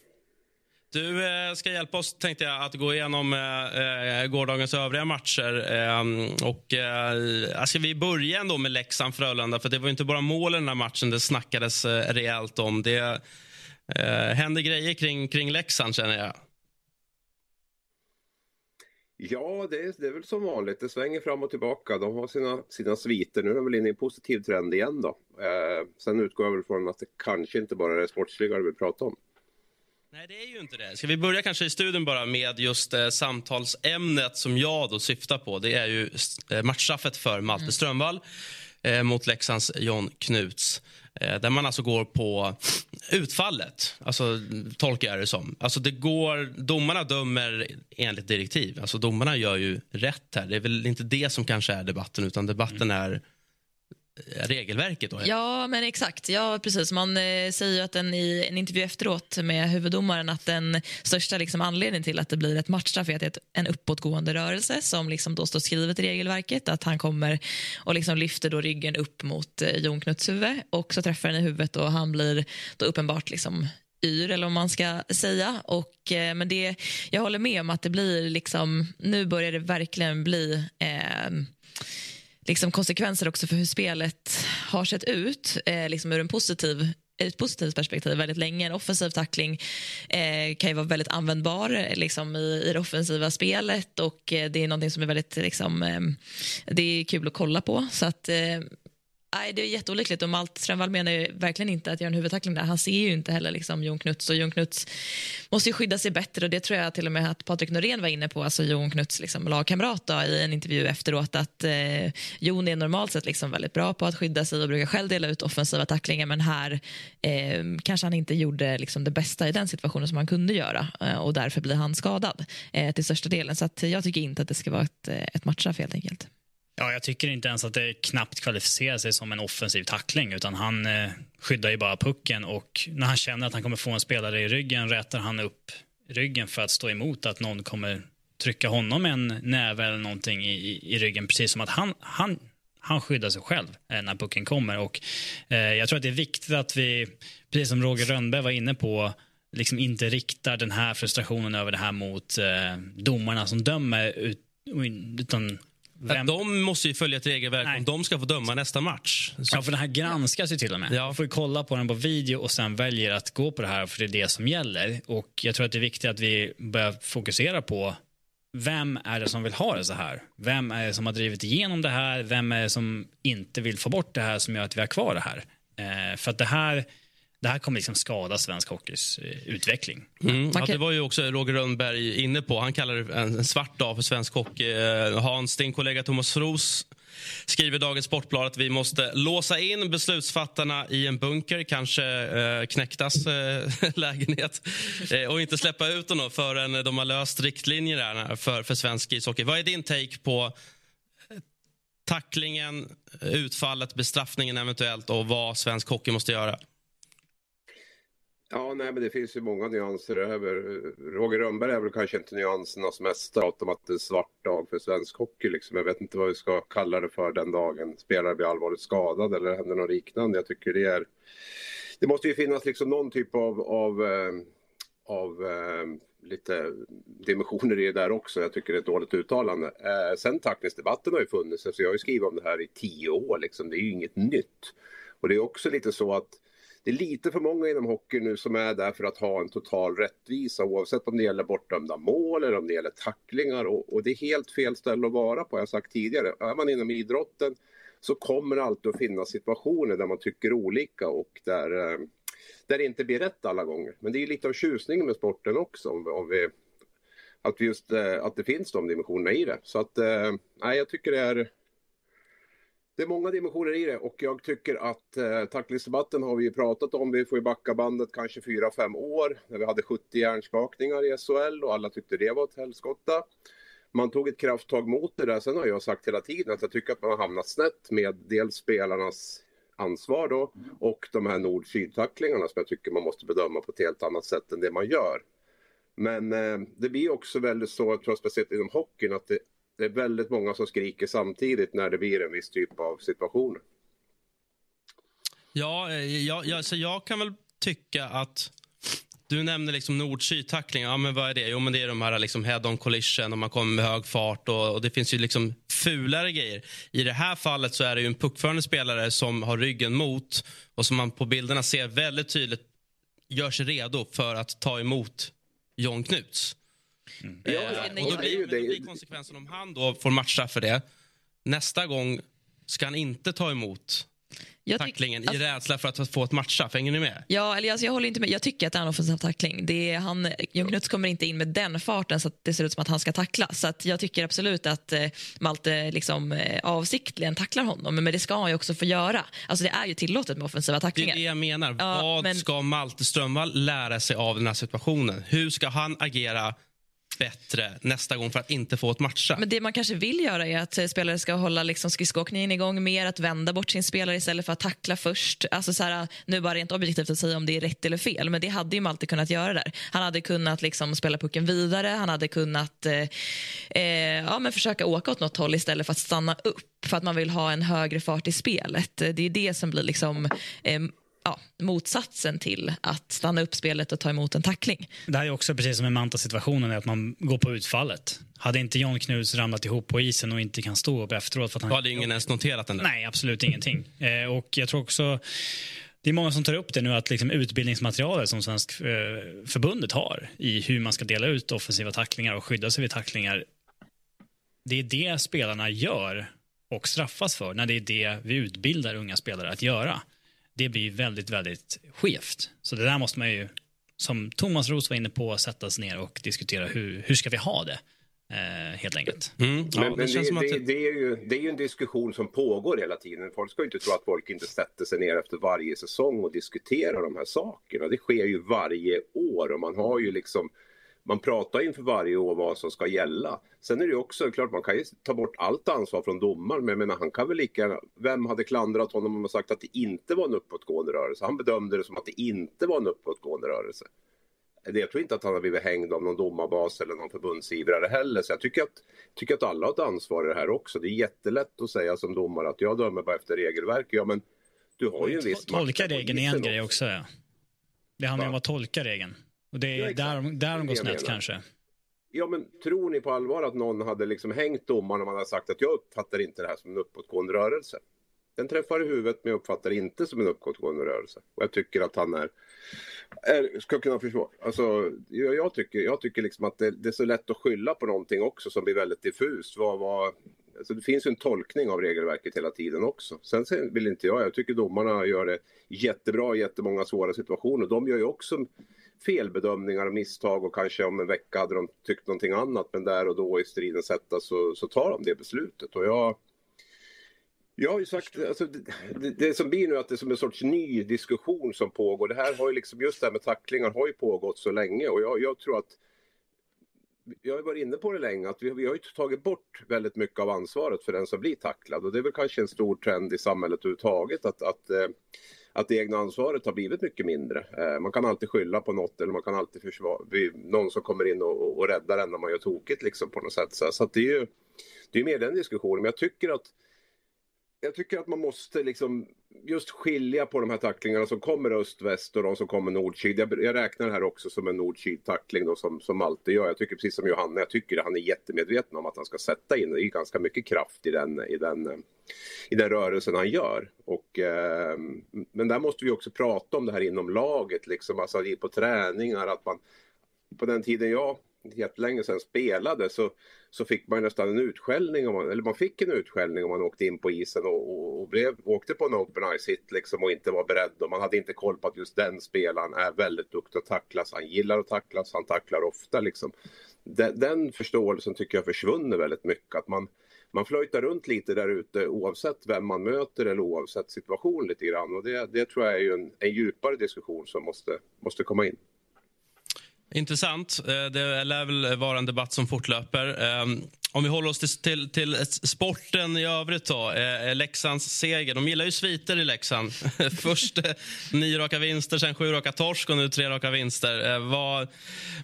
Du eh, ska hjälpa oss, tänkte jag, att gå igenom eh, gårdagens övriga matcher. Eh, och eh, ska vi börja ändå med Leksand Frölunda? För det var ju inte bara målen den här matchen det snackades eh, rejält om. Det eh, händer grejer kring, kring Leksand, känner jag. Ja, det är, det är väl som vanligt. Det svänger fram och tillbaka. De har sina, sina sviter. Nu är de väl inne i en positiv trend igen då. Eh, sen utgår jag väl från att det kanske inte bara är sportsliga vi pratar om. Nej, det är ju inte det. Ska vi börja kanske i studion bara med just eh, samtalsämnet som jag då syftar på. Det är ju eh, matchstraffet för Malte Strömvall eh, mot Leksands Jon Knuts. Eh, där man alltså går på utfallet. Alltså tolkar jag det som. Alltså det går, domarna dömer enligt direktiv. Alltså domarna gör ju rätt här. Det är väl inte det som kanske är debatten, utan debatten är regelverket då. Ja, men exakt. Ja, precis. Man eh, säger ju att den i en intervju efteråt med huvuddomaren att den största liksom anledningen till att det blir ett matchstraff är att det är en uppåtgående rörelse som liksom då står skrivet i regelverket, att han kommer och liksom lyfter då ryggen upp mot eh, Jon Knuts huvud, och så träffar den i huvudet och han blir då uppenbart liksom yr, eller om man ska säga. Och, eh, men det, jag håller med om att det blir liksom, nu börjar det verkligen bli eh, liksom konsekvenser också för hur spelet har sett ut, eh, liksom ur en positiv, ett positivt perspektiv väldigt länge. En offensiv tackling eh, kan ju vara väldigt användbar liksom, i, i det offensiva spelet, och eh, det är någonting som är väldigt liksom, eh, det är kul att kolla på. Så att eh, nej, det är jätteolyckligt, och Malte Strömvall menar ju verkligen inte att göra en huvudtackling där. Han ser ju inte heller liksom Jon Knuts, och Jon Knuts måste ju skydda sig bättre, och det tror jag till och med att Patrik Norén var inne på, alltså Jon Knuts liksom lagkamrat då, i en intervju efteråt, att eh, Jon är normalt sett liksom väldigt bra på att skydda sig och brukar själv dela ut offensiva tacklingar, men här eh, kanske han inte gjorde liksom det bästa i den situationen som han kunde göra, eh, och därför blir han skadad eh, till största delen. Så att jag tycker inte att det ska vara ett, ett matchstraff helt enkelt. Ja, jag tycker inte ens att det knappt kvalificerar sig som en offensiv tackling, utan han eh, skyddar ju bara pucken, och när han känner att han kommer få en spelare i ryggen rätar han upp ryggen för att stå emot att någon kommer trycka honom en näve eller någonting i, i, i ryggen, precis som att han, han, han skyddar sig själv eh, när pucken kommer. Och eh, jag tror att det är viktigt att vi, precis som Roger Rönnberg var inne på, liksom inte riktar den här frustrationen över det här mot eh, domarna som dömer, ut, utan Vem? de måste ju följa ett regelverk. Nej. Om de ska få döma nästa match. Så. Ja, för den här granskas ju till och med. Ja. Man får ju kolla på den på video och sen väljer att gå på det här, för det är det som gäller. Och jag tror att det är viktigt att vi börjar fokusera på vem är det som vill ha det så här? Vem är det som har drivit igenom det här? Vem är det som inte vill få bort det här som gör att vi har kvar det här? Eh, för att det här... Det här kommer liksom skada svensk hockeys utveckling. Mm, ja, det var ju också Roger Rönnberg inne på. Han kallar det en svart dag för svensk hockey. Hans, din kollega Thomas Fros skriver Dagens Sportblad att vi måste låsa in beslutsfattarna i en bunker, kanske eh, knäcktas eh, lägenhet, eh, och inte släppa ut dem förrän de har löst riktlinjer där för, för svensk ishockey. Vad är din take på tacklingen, utfallet, bestraffningen eventuellt, och vad svensk hockey måste göra? Ja, nej, men det finns ju många nyanser över. Roger Rönnberg är väl kanske inte nyansernas mest om att det är svart dag för svensk hockey. Liksom. Jag vet inte vad vi ska kalla det för den dagen. Spelare blir allvarligt skadad eller händer något liknande. Jag tycker det är... Det måste ju finnas liksom någon typ av, av, av lite dimensioner i det där också. Jag tycker det är ett dåligt uttalande. Sen tacklingsdebatten har ju funnits. Så jag har ju skrivit om det här i tio år. Liksom. Det är ju inget nytt. Och det är också lite så att det är lite för många inom hockey nu som är där för att ha en total rättvisa, oavsett om det gäller bortdömda mål eller om det gäller tacklingar. Och, och det är helt fel ställe att vara på. Jag har sagt tidigare, är man inom idrotten så kommer det alltid att finnas situationer där man tycker olika och där, där det inte blir rätt alla gånger. Men det är lite av tjusningen med sporten också, om, om vi, att, vi just, att det finns de dimensionerna i det. Så att, nej, jag tycker det är... Det är många dimensioner i det, och jag tycker att eh, tacklingsdebatten har vi ju pratat om. Vi får ju backa bandet kanske fyra fem år när vi hade sjuttio hjärnskakningar i S H L och alla tyckte det var ett helskotta. Man tog ett krafttag mot det där. Sen har jag sagt hela tiden att jag tycker att man har hamnat snett med dels spelarnas ansvar då, och de här nord-syd-tacklingarna som jag tycker man måste bedöma på ett helt annat sätt än det man gör. Men eh, det blir också väldigt så, jag tror speciellt inom hockeyn, att det Det är väldigt många som skriker samtidigt när det blir en viss typ av situation. Ja, jag, jag, så jag kan väl tycka att... Du nämner liksom nord-syd-tackling. Ja, men vad är det? Jo, men det är de här liksom head-on collision och man kommer med hög fart. Och, och det finns ju liksom fulare grejer. I det här fallet så är det ju en puckförande spelare som har ryggen mot. Och som man på bilderna ser väldigt tydligt gör sig redo för att ta emot Jon Knuts. Mm. Eh, ja, ja. Och då blir, det blir konsekvensen om han då får matcha för det. Nästa gång ska han inte ta emot jag tacklingen tyck, i alltså, rädsla för att få ett matcha. Fänger ni med? Ja, eller alltså, jag håller inte med. Jag tycker att det är en offensiv tackling. Det är, han, Jon Knuts kommer inte in med den farten så att det ser ut som att han ska tackla. Så att jag tycker absolut att eh, Malte liksom, eh, avsiktligen tacklar honom. Men, men det ska han ju också få göra. Alltså det är ju tillåtet med offensiva tacklingar. Det är det jag menar. Ja, Vad men... ska Malte Strömvall lära sig av den här situationen? Hur ska han agera bättre nästa gång för att inte få ett matcha? Men det man kanske vill göra är att spelare ska hålla liksom skridskåkningen igång mer, att vända bort sin spelare istället för att tackla först. Alltså så här, nu bara rent objektivt att säga om det är rätt eller fel, men det hade ju Malte kunnat göra där. Han hade kunnat liksom spela pucken vidare, han hade kunnat eh, ja, men försöka åka åt något håll istället för att stanna upp, för att man vill ha en högre fart i spelet. Det är det som blir liksom eh, Ja, motsatsen till att stanna upp spelet och ta emot en tackling. Det här är också precis som i Mantas-situationen, att man går på utfallet. Hade inte Jon Knuts ramlat ihop på isen och inte kan stå upp efteråt för att han... Hade ingen ens noterat den där? Nej, absolut ingenting. Eh, och jag tror också... Det är många som tar upp det nu, att liksom utbildningsmaterialet som Svensk förbundet har i hur man ska dela ut offensiva tacklingar och skydda sig vid tacklingar, det är det spelarna gör och straffas för, när det är det vi utbildar unga spelare att göra. Det blir väldigt, väldigt skevt. Så det där måste man ju, som Thomas Roos var inne på, sättas ner och diskutera hur, hur ska vi ha det, eh, helt enkelt. Mm. Ja, men men det, det, att... det, det, är ju, det är ju en diskussion som pågår hela tiden. Folk ska ju inte tro att folk inte sätter sig ner efter varje säsong och diskuterar de här sakerna. Det sker ju varje år och man har ju liksom... Man pratar inför varje år vad som ska gälla. Sen är det också klart, man kan ju ta bort allt ansvar från domaren. Men jag menar, han kan väl lika... Vem hade klandrat honom och sagt att det inte var en uppåtgående rörelse? Han bedömde det som att det inte var en uppåtgående rörelse. Jag tror inte att han har blivit hängd av någon domarbas eller någon förbundsivrare heller. Så jag tycker att, tycker att alla har ett ansvar i det här också. Det är jättelätt att säga som domare att jag dömer bara efter regelverk. Ja, men du har ju en viss... Tolka regeln är en grej också, ja. Det handlar om att tolka regeln. Och det är ja, där, där de går snett kanske. Ja, men tror ni på allvar att någon hade liksom hängt domaren om man hade sagt att jag uppfattar inte det här som en uppåtgående rörelse? Den träffar i huvudet, men jag uppfattar inte som en uppåtgående rörelse. Och jag tycker att han är, är ska kunna förstå. Alltså, jag, jag tycker, jag tycker liksom att det, det är så lätt att skylla på någonting också som blir väldigt diffust. Vad, vad, alltså det finns ju en tolkning av regelverket hela tiden också. Sen vill inte jag. Jag tycker domarna gör det jättebra i jättemånga svåra situationer. De gör ju också felbedömningar och misstag, och kanske om en vecka hade de tyckt någonting annat, men där och då i striden sätta så, så tar de det beslutet. Och jag, jag har ju sagt, alltså, det, det som blir nu att det är som en sorts ny diskussion som pågår. Det här har ju liksom, just det här med tacklingar har ju pågått så länge, och jag, jag tror att jag har varit inne på det länge, att vi, vi har ju tagit bort väldigt mycket av ansvaret för den som blir tacklad, och det är väl kanske en stor trend i samhället överhuvudtaget att, att att det egna ansvaret har blivit mycket mindre. Eh, man kan alltid skylla på något, eller man kan alltid försvara någon som kommer in och, och räddar en när man gör tokigt liksom, på något sätt. Så, så att det är ju det är mer den diskussionen. Men jag tycker att jag tycker att man måste liksom just skilja på de här tacklingarna som kommer öst-väst och de som kommer nord-syd. Jag, jag räknar det här också som en nord-syd-tackling då, som, som alltid gör. Jag tycker precis som Johanna, jag tycker att han är jättemedveten om att han ska sätta in i ganska mycket kraft i den, i den, i den rörelsen han gör. Och, eh, men där måste vi också prata om det här inom laget. Liksom. Alltså på träningar, att man på den tiden jag... jättelänge sedan spelade så, så fick man nästan en utskällning om man, eller man fick en utskällning om man åkte in på isen och, och, och blev, åkte på en open ice hit liksom, och inte var beredd, och man hade inte koll på att just den spelaren är väldigt duktig att tacklas, han gillar att tacklas, han tacklar ofta liksom. Den, den förståelsen tycker jag försvunner väldigt mycket, att man, man flöjtar runt lite där ute oavsett vem man möter eller oavsett situation lite grann, och det, det tror jag är ju en, en djupare diskussion som måste, måste komma in. Intressant. Det lär väl vara en debatt som fortlöper. Om vi håller oss till, till, till sporten i övrigt då. Leksands seger. De gillar ju sviter i Leksand. Först nio raka vinster, sen sju raka torsk och nu tre raka vinster. Vad,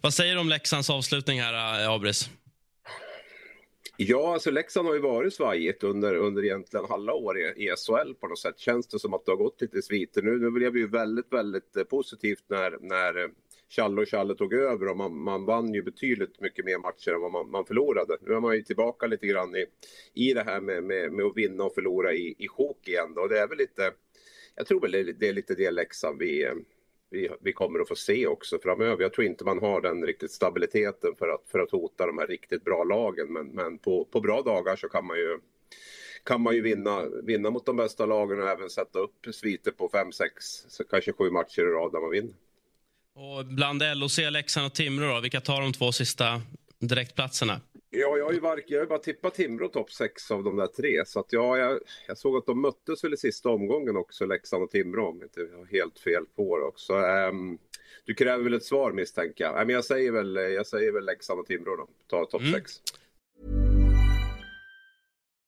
vad säger du om Leksands avslutning här, Abris? Ja, alltså Leksand har ju varit svajigt under, under egentligen alla år i S H L på något sätt. Känns det som att det har gått lite sviter nu? Nu blev det ju väldigt, väldigt positivt när... när Challe och Challe tog över, och man, man vann ju betydligt mycket mer matcher än vad man, man förlorade. Nu är man ju tillbaka lite grann i, i det här med, med, med att vinna och förlora i, i chock igen. Då. Och det är väl lite, jag tror väl det är lite det Leksand vi, vi, vi kommer att få se också framöver. Jag tror inte man har den riktigt stabiliteten för att, för att hota de här riktigt bra lagen. Men, men på, på bra dagar så kan man ju, kan man ju vinna, vinna mot de bästa lagen och även sätta upp sviter på fem sex, så kanske sju matcher i rad där man vinner. Och bland L H C, Leksand och Timrå då, vilka tar de två sista direktplatserna? Ja, jag har ju, varken, jag har ju bara tippat Timrå topp sex av de där tre. Så att ja, jag, jag såg att de möttes väl i sista omgången också, Leksand och Timrå, om inte jag har helt fel på det också. Um, du kräver väl ett svar, misstänker jag. Nej, men jag säger väl, jag säger väl Leksand och Timrå då, tar topp mm. sex.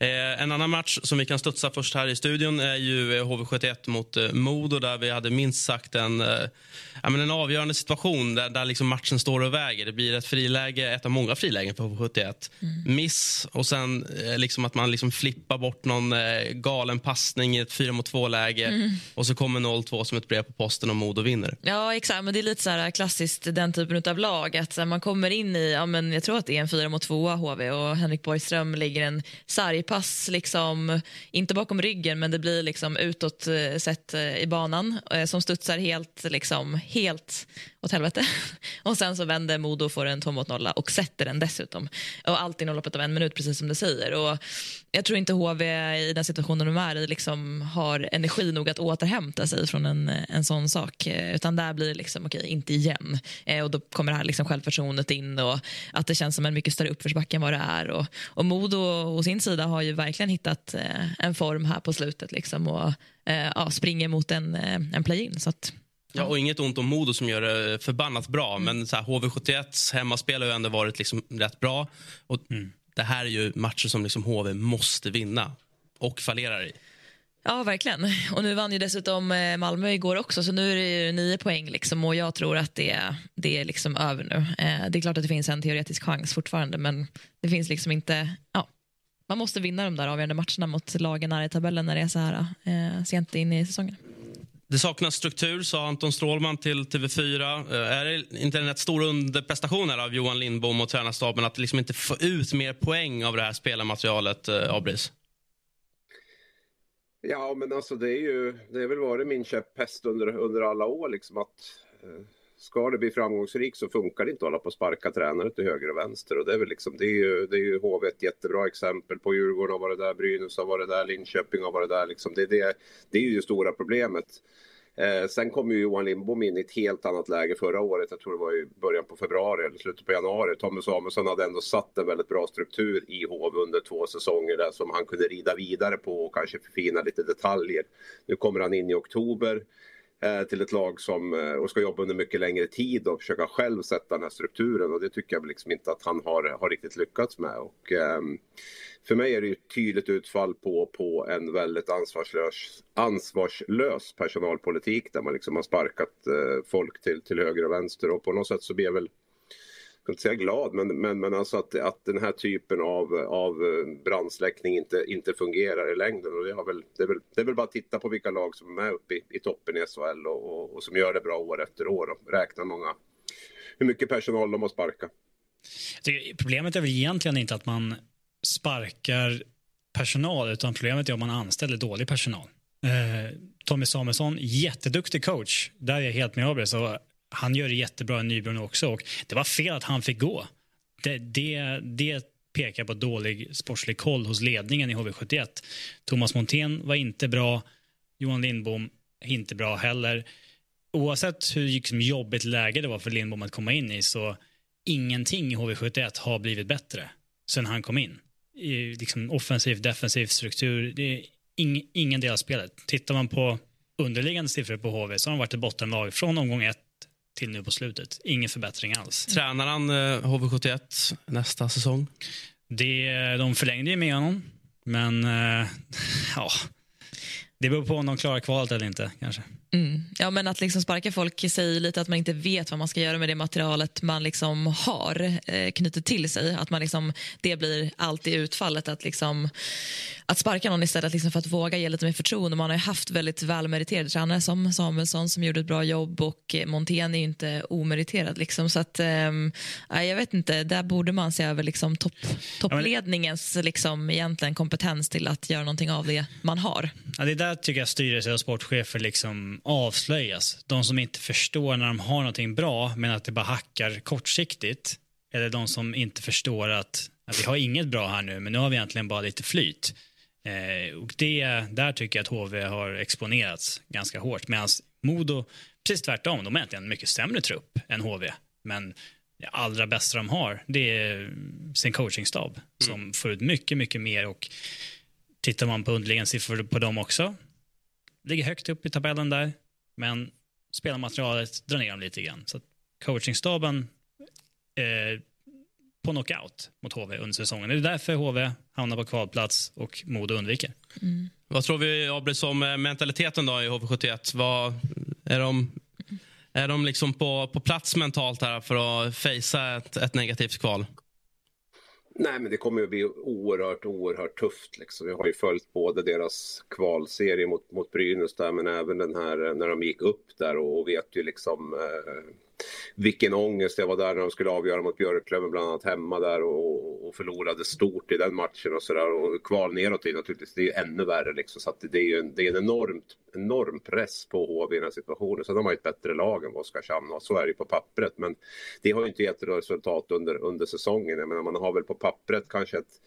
Eh, en annan match som vi kan studsa först här i studion är ju H V sjuttioett mot eh, Modo, där vi hade minst sagt en, eh, ja, men en avgörande situation där, där liksom matchen står och väger. Det blir ett friläge, ett av många frilägen på H V sjuttioett. Mm. Miss, och sen eh, liksom att man liksom flippar bort någon eh, galen passning i ett fyra mot två läge. Mm. Och så kommer noll två som ett brev på posten och Modo vinner. Ja, exakt. Men det är lite så här klassiskt den typen av lag. Att så här, man kommer in i, ja, men jag tror att det är en fyra mot två H V och Henrik Borgström ligger en sarg pass liksom, inte bakom ryggen, men det blir liksom utåt sett i banan som studsar helt liksom, helt åt helvete. Och sen så vänder Modo och får en två mot nolla och sätter den dessutom. Och allt inom loppet av en minut, precis som du säger. Och jag tror inte H V i den situationen de är i liksom har energi nog att återhämta sig från en, en sån sak. Utan där blir det liksom, okej, inte igen. Och då kommer det här liksom självförtroendet in och att det känns som en mycket större uppförsbacke än vad det är. Och, och Modo å sin sida har ju verkligen hittat en form här på slutet liksom och ja, springer mot en, en play-in. Så att, ja. Ja, och inget ont om Modo som gör det förbannat bra. Mm. Men så här, H V sjuttioetts hemmaspel har ju ändå varit liksom rätt bra. Och mm. det här är ju matcher som liksom H V måste vinna och fallerar i. Ja, verkligen. Och nu vann ju dessutom Malmö igår också, så nu är det ju nio poäng liksom, och jag tror att det, det är liksom över nu. Det är klart att det finns en teoretisk chans fortfarande, men det finns liksom inte... Ja. Man måste vinna de där avgörande matcherna mot lagen här i tabellen när det är så här eh, sent in i säsongen. Det saknas struktur, sa Anton Strålman till T V fyra. Eh, är det inte en rätt stor underprestation här av Johan Lindbom och tränarstaben att liksom inte få ut mer poäng av det här spelarmaterialet, eh, Abris? Ja, men alltså det är ju, det är väl varit min käpphäst under, under alla år liksom att... Eh... Ska det bli framgångsrik så funkar det inte att hålla på att sparka tränare till höger och vänster. Och det är väl liksom, det är ju, det är ju H V ett jättebra exempel på. Djurgården har varit där, Brynäs har varit där, Linköping har varit där. Liksom. Det, det, det är ju det stora problemet. Eh, sen kom ju Johan Lindbom in i ett helt annat läge förra året. Jag tror det var i början på februari eller slutet på januari. Tommy Samuelsson hade ändå satt en väldigt bra struktur i H V under två säsonger där som han kunde rida vidare på och kanske förfina lite detaljer. Nu kommer han in i oktober till ett lag som och ska jobba under mycket längre tid och försöka själv sätta den här strukturen, och det tycker jag liksom inte att han har, har riktigt lyckats med. Och um, för mig är det ju ett tydligt utfall på, på en väldigt ansvarslös, ansvarslös personalpolitik där man liksom har sparkat uh, folk till, till höger och vänster, och på något sätt så blir jag väl, jag kan inte säga glad, men, men, men alltså att, att den här typen av, av brandsläckning inte, inte fungerar i längden. Och det, har väl, det, är väl, det är väl bara att titta på vilka lag som är med uppe i, i toppen i S H L och, och, och som gör det bra år efter år och räknar många, hur mycket personal de har sparkat. Problemet är väl egentligen inte att man sparkar personal, utan problemet är om man anställer dålig personal. Eh, Tommy Samuelsson, jätteduktig coach, där är jag helt med Abel, så han gör det jättebra i Nybro också, och det var fel att han fick gå. Det, det, det pekar på dålig sportslig koll hos ledningen i H V sjuttioett. Thomas Montén var inte bra. Johan Lindbom inte bra heller. Oavsett hur liksom jobbigt läge det var för Lindbom att komma in i, så ingenting i H V sjuttioett har blivit bättre sen han kom in. I liksom offensiv, defensiv struktur. Det är ing, ingen del av spelet. Tittar man på underliggande siffror på H V så har de varit i bottenlag från omgång ett till nu på slutet. Ingen förbättring alls. Tränar han eh, H V sjuttioett nästa säsong? Det, de förlängde ju med honom. Men eh, ja. Det beror på om de klarar kvalet eller inte, kanske. Mm. Ja, men att liksom sparka folk säger lite att man inte vet vad man ska göra med det materialet man liksom har eh, knutit till sig. Att man liksom, det blir alltid utfallet att, liksom, att sparka någon istället liksom för att våga ge lite mer förtroende. Man har ju haft väldigt välmeriterade tränare som Samuelsson som gjorde ett bra jobb, och Montén är ju inte omeriterad. Liksom. Så att, eh, jag vet inte, där borde man se över liksom topp, toppledningens liksom, egentligen kompetens till att göra någonting av det man har. Ja, det är där tycker jag styrelse och sportchefer liksom avslöjas. De som inte förstår när de har någonting bra men att det bara hackar kortsiktigt, eller de som inte förstår att, att vi har inget bra här nu men nu har vi egentligen bara lite flyt. Eh, och det, där tycker jag att H V har exponerats ganska hårt, medan Modo precis tvärtom, de är egentligen en mycket sämre trupp än H V, men det allra bästa de har det är sin coachingstab mm. som får ut mycket, mycket mer, och tittar man på underliggande siffror på dem också, ligger högt upp i tabellen där, men spelarmaterialet drar ner dem lite grann. Så coachingstaben eh, på knockout mot H V under säsongen. Det är därför H V hamnar på kvalplats och Modo undviker. Mm. Vad tror vi, Abris, om mentaliteten då i H V sjuttioett? Vad, är de, är de liksom på, på plats mentalt här för att fejsa ett, ett negativt kval? Nej, men det kommer ju bli oerhört, oerhört tufft. Liksom. Vi har ju följt både deras kvalserie mot, mot Brynäs där, men även den här när de gick upp där, och, och vet ju liksom eh, vilken ångest jag var där när de skulle avgöra mot Björklöven bland annat hemma där, och, och förlorade stort i den matchen och sådär. Och kval neråt är naturligtvis, det är ju ännu värre liksom. Så att det är ju en, det är en enormt, enorm press på H V i den här situationen. Så de har ju ett bättre lag än vad Oskarshamn har, så är det ju på pappret. Men det har ju inte gett resultat under, under säsongen. Jag menar, man har väl på pappret kanske ett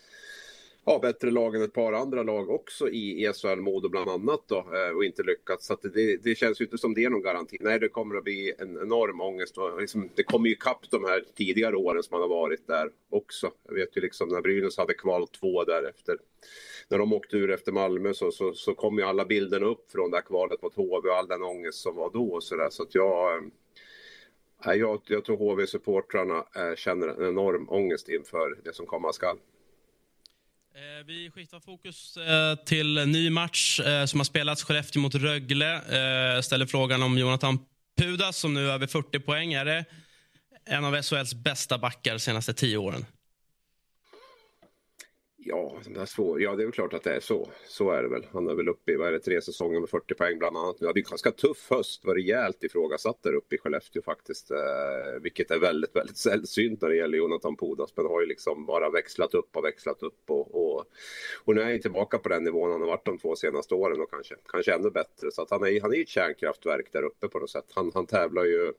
ja, bättre lag än ett par andra lag också i S H L, Modo bland annat då, och inte lyckats. Så att det, det känns ju inte som det är någon garanti. Nej, det kommer att bli en enorm ångest. Liksom, det kommer ju kapp de här tidigare åren som man har varit där också. Jag vet ju liksom när Brynäs hade kval två därefter. När de åkte ur efter Malmö så, så, så kom ju alla bilderna upp från det här kvalet mot H V och all den ångest som var då. Och så där. Så att jag... Jag, jag tror H V-supportrarna eh, känner en enorm ångest inför det som komma skall. Eh, vi skiftar fokus eh, till en ny match eh, som har spelats, Skellefteå mot Rögle. Eh, ställer frågan om Jonathan Pudas som nu är över fyrtio poäng. Är det en av S H L:s bästa backar de senaste tio åren? Ja, det är svår. Ja, det är väl klart att det är så. Så är det väl. Han är väl uppe i vad är det, tre säsonger med fyrtio poäng bland annat. Nu hade ju ganska tuff höst, var rejält ifrågasatt där uppe i Skellefteå faktiskt. Eh, vilket är väldigt, väldigt sällsynt när det gäller Jonathan Pudas. Men har ju liksom bara växlat upp och växlat upp. Och, och, och nu är han tillbaka på den nivån han har varit de två senaste åren och kanske, kanske ännu bättre. Så att han är ju han är ett kärnkraftverk där uppe på något sätt. Han, han tävlar ju...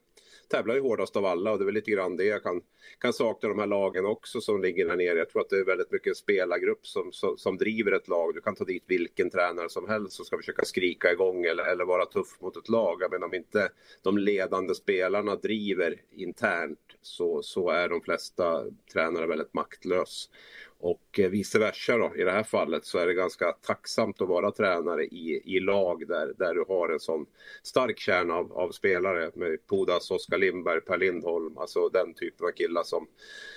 tävlar ju hårdast av alla, och det är väl lite grann det jag kan, kan sakna de här lagen också som ligger där nere. Jag tror att det är väldigt mycket en spelargrupp som, som, som driver ett lag. Du kan ta dit vilken tränare som helst som ska försöka skrika igång eller, eller vara tuff mot ett lag. Men om inte de ledande spelarna driver internt så, så är de flesta tränare väldigt maktlös. Och vice versa då, i det här fallet så är det ganska tacksamt att vara tränare i, i lag där, där du har en sån stark kärna av, av spelare med Pudas, Oskar Lindberg, Per Lindholm, alltså den typen av killar som,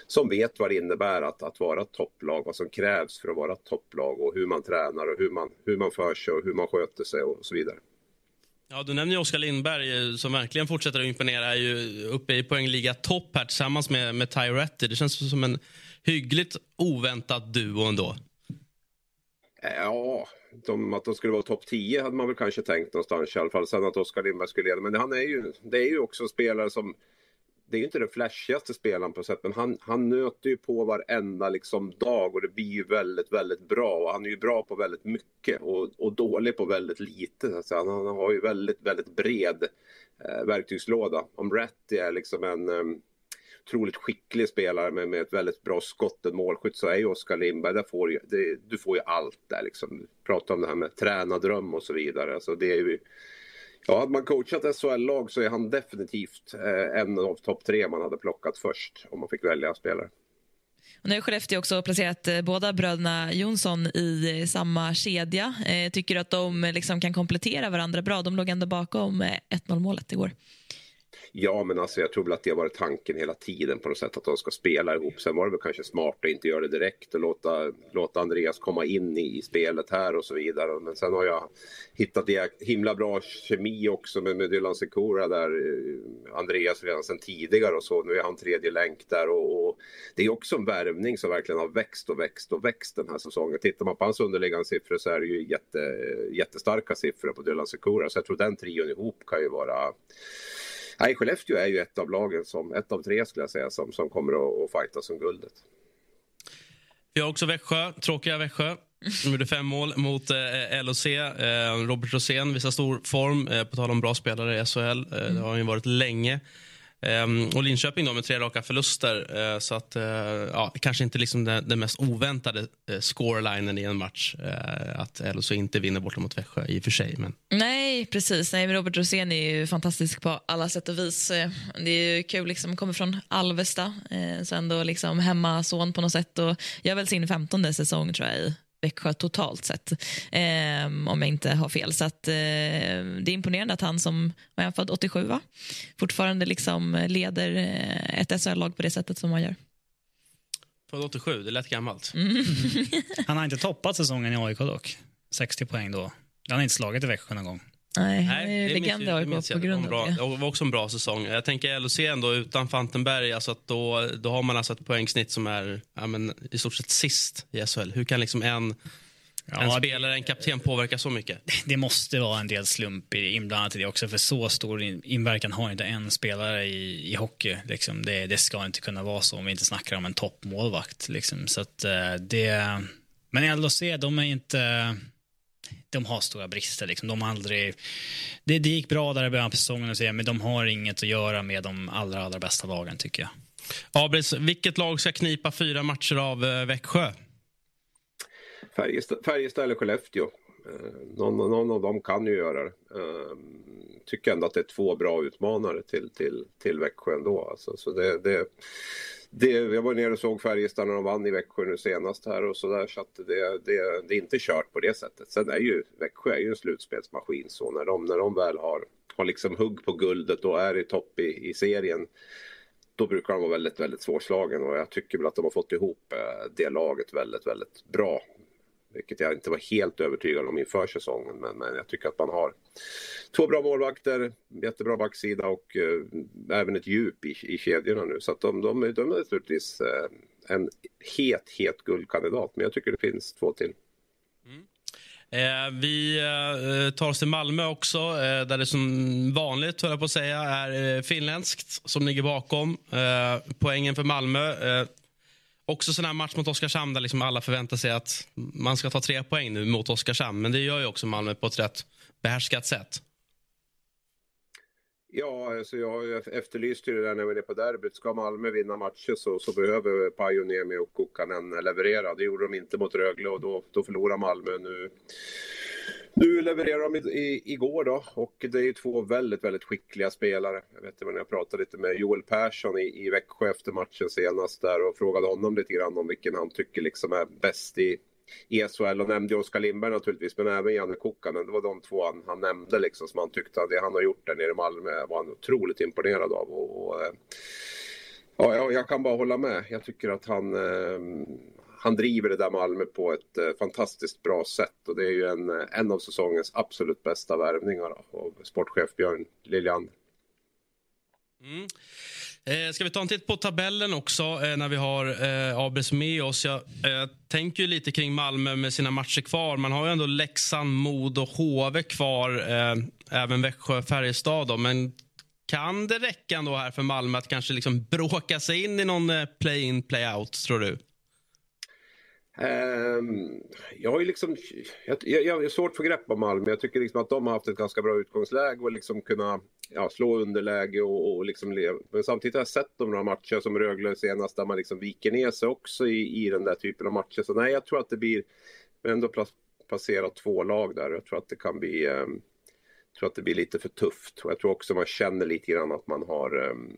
som vet vad det innebär att, att vara topplag, vad som krävs för att vara topplag och hur man tränar och hur man, hur man för sig och hur man sköter sig och så vidare. Ja, du nämnde ju Oskar Lindberg som verkligen fortsätter att imponera, är ju uppe i poängliga topp här tillsammans med, med Tyretti. Det känns som en hyggligt oväntat duo ändå. Ja, de, att de skulle vara topp tio hade man väl kanske tänkt någonstans i alla fall. Sen att Oskar Lindberg skulle leda. Men han är ju, det är ju också en spelare som... Det är ju inte den flashigaste spelaren på sätt, men han, han nöter ju på varenda liksom dag och det blir ju väldigt, väldigt bra. Och han är ju bra på väldigt mycket och, och dålig på väldigt lite. Så att säga. Han, han har ju väldigt, väldigt bred eh, verktygslåda. Om Ratty är liksom en... Eh, otroligt skicklig spelare med, med ett väldigt bra skott, en målskytt, så är ju Oskar Lindberg, där får ju, det, du får ju allt där liksom. Prata om det här med tränardröm och så vidare, alltså det är ju, ja, hade man coachat S H L-lag så är han definitivt eh, en av topp tre man hade plockat först om man fick välja spelare. Och nu har Skellefteå också placerat båda bröderna Jonsson i samma kedja. Eh, tycker du att de liksom kan komplettera varandra bra? De låg ändå bakom ett noll-målet igår. Ja, men alltså jag tror väl att det har varit tanken hela tiden på något sätt att de ska spela ihop. Sen var det väl kanske smart att inte göra det direkt och låta, låta Andreas komma in i, i spelet här och så vidare. Men sen har jag hittat det himla bra kemi också med, med Dylan Sekora där, Andreas redan sedan tidigare och så. Nu är han tredje länk där och, och det är också en värvning som verkligen har växt och växt och växt den här säsongen. Tittar man på hans underliggande siffror så är det ju jätte, jättestarka siffror på Dylan Sekora. Så jag tror den trion ihop kan ju vara... Nej, Skellefteå är ju ett av lagen, som, ett av tre skulle jag säga, som, som kommer att, att fighta som guldet. Vi har också Växjö, tråkiga Växjö. De gjorde fem mål mot eh, L H C. Eh, Robert Rosén visar stor form, eh, på tal om bra spelare i S H L. Eh, mm. Det har ju varit länge. Eh, och Linköping då med tre raka förluster. Eh, så att, eh, ja, kanske inte liksom den, den mest oväntade eh, scorelinen i en match. Eh, att L H C inte vinner bortom mot Växjö i och för sig. Men... Nej. Precis, nej, men Robert Rosén är ju fantastisk på alla sätt och vis. Det är ju kul, liksom, kommer från Alvesta, eh, sen då liksom hemmason på något sätt, och jag är väl sin femtonde säsong tror jag i Växjö totalt sett, eh, om jag inte har fel, så att eh, det är imponerande att han som var född åttiosju va? Fortfarande liksom leder ett S H L-lag på det sättet som han gör. Född åttiosju, det lät gammalt. Mm. Han har inte toppat säsongen i A I K dock, sextio poäng då. Han har inte slagit i Växjö någon gång. Nej, Nej det minns jag, minns jag. På grund av det. Det var också en bra säsong. Jag tänker L H C ändå utan Fantenberg, alltså att då, då har man alltså ett poängsnitt som är, ja, men, i stort sett sist i S H L. Hur kan liksom en, ja, en spelare, en kapten påverka så mycket? Det måste vara en del slump inblandat i det också, för så stor inverkan har inte en spelare i, i hockey. Liksom. Det, det ska inte kunna vara så om vi inte snackar om en toppmålvakt. Liksom. Så att, det, men L H C, de är inte... De har stora brister. Liksom. De aldrig... det, det gick bra där i början på säsongen och säga, men de har inget att göra med de allra, allra bästa lagen tycker jag. Ja, vilket lag ska knipa fyra matcher av Växjö? Färjestad, Färjestad eller Skellefteå. Någon, någon av dem kan ju göra det. Tycker ändå att det är två bra utmanare till, till, till Växjö ändå. Alltså, så det... det... Det, jag var nere och såg Färjestad när de vann i Växjö nu senast här och så där, så att det, det, det är inte kört på det sättet. Sen är ju Växjö är ju en slutspelsmaskin, så när de, när de väl har, har liksom hugg på guldet och är i topp i, i serien, då brukar de vara väldigt, väldigt svårslagen, och jag tycker väl att de har fått ihop det laget väldigt, väldigt bra. Vilket jag inte var helt övertygad om inför säsongen. Men, men jag tycker att man har två bra målvakter, jättebra backsida och eh, även ett djup i, i kedjorna nu. Så att de, de, de är naturligtvis eh, en het, het guldkandidat. Men jag tycker det finns två till. Mm. Eh, vi eh, tar oss till Malmö också. Eh, där det som vanligt, höll jag på att säga, är eh, finländskt som ligger bakom. Eh, poängen för Malmö... Eh, Också sån här match mot Oskarshamn där liksom alla förväntar sig att man ska ta tre poäng nu mot Oskarshamn. Men det gör ju också Malmö på ett rätt behärskat sätt. Ja, alltså jag efterlyste ju det där när vi är på derbyt. Ska Malmö vinna matcher så, så behöver Pajonemi och Kukkanen leverera. Det gjorde de inte mot Rögle och då, då förlorar Malmö nu. Nu levererar de i, i, igår då, och det är ju två väldigt, väldigt skickliga spelare. Jag vet inte vad, jag pratade lite med Joel Persson i, i Växjö efter matchen senast där och frågade honom lite grann om vilken han tycker liksom är bäst i S H L, och nämnde Oskar Lindberg naturligtvis, men även Janne Kukkanen. Det var de två han, han nämnde liksom, som han tyckte att det han har gjort där nere i Malmö var han otroligt imponerad av. Och, och, ja, jag, jag kan bara hålla med. Jag tycker att han... Eh, Han driver det där Malmö på ett eh, fantastiskt bra sätt, och det är ju en, en av säsongens absolut bästa värvningar av sportchef Björn Liljan. Mm. Eh, ska vi ta en titt på tabellen också eh, när vi har eh, Abris med oss. Jag eh, tänker ju lite kring Malmö med sina matcher kvar. Man har ju ändå Leksand, Modo och H V kvar, eh, även Växjö och Färjestad då. Men kan det räcka ändå här för Malmö att kanske liksom bråka sig in i någon eh, play-in, play-out tror du? Um, jag har ju liksom jag, jag, jag är svårt för grepp om Malmö. Jag tycker liksom att de har haft ett ganska bra utgångsläge och liksom kunna, ja, slå underläge och, och liksom leva. Men samtidigt har jag sett de några matcher som Rögle senast där man liksom viker ner sig också i, i den där typen av matcher. Så nej, jag tror att det blir, men ändå passerat två lag där. Jag tror att det kan bli um, jag tror att det blir lite för tufft, och jag tror också man känner lite grann att man har um,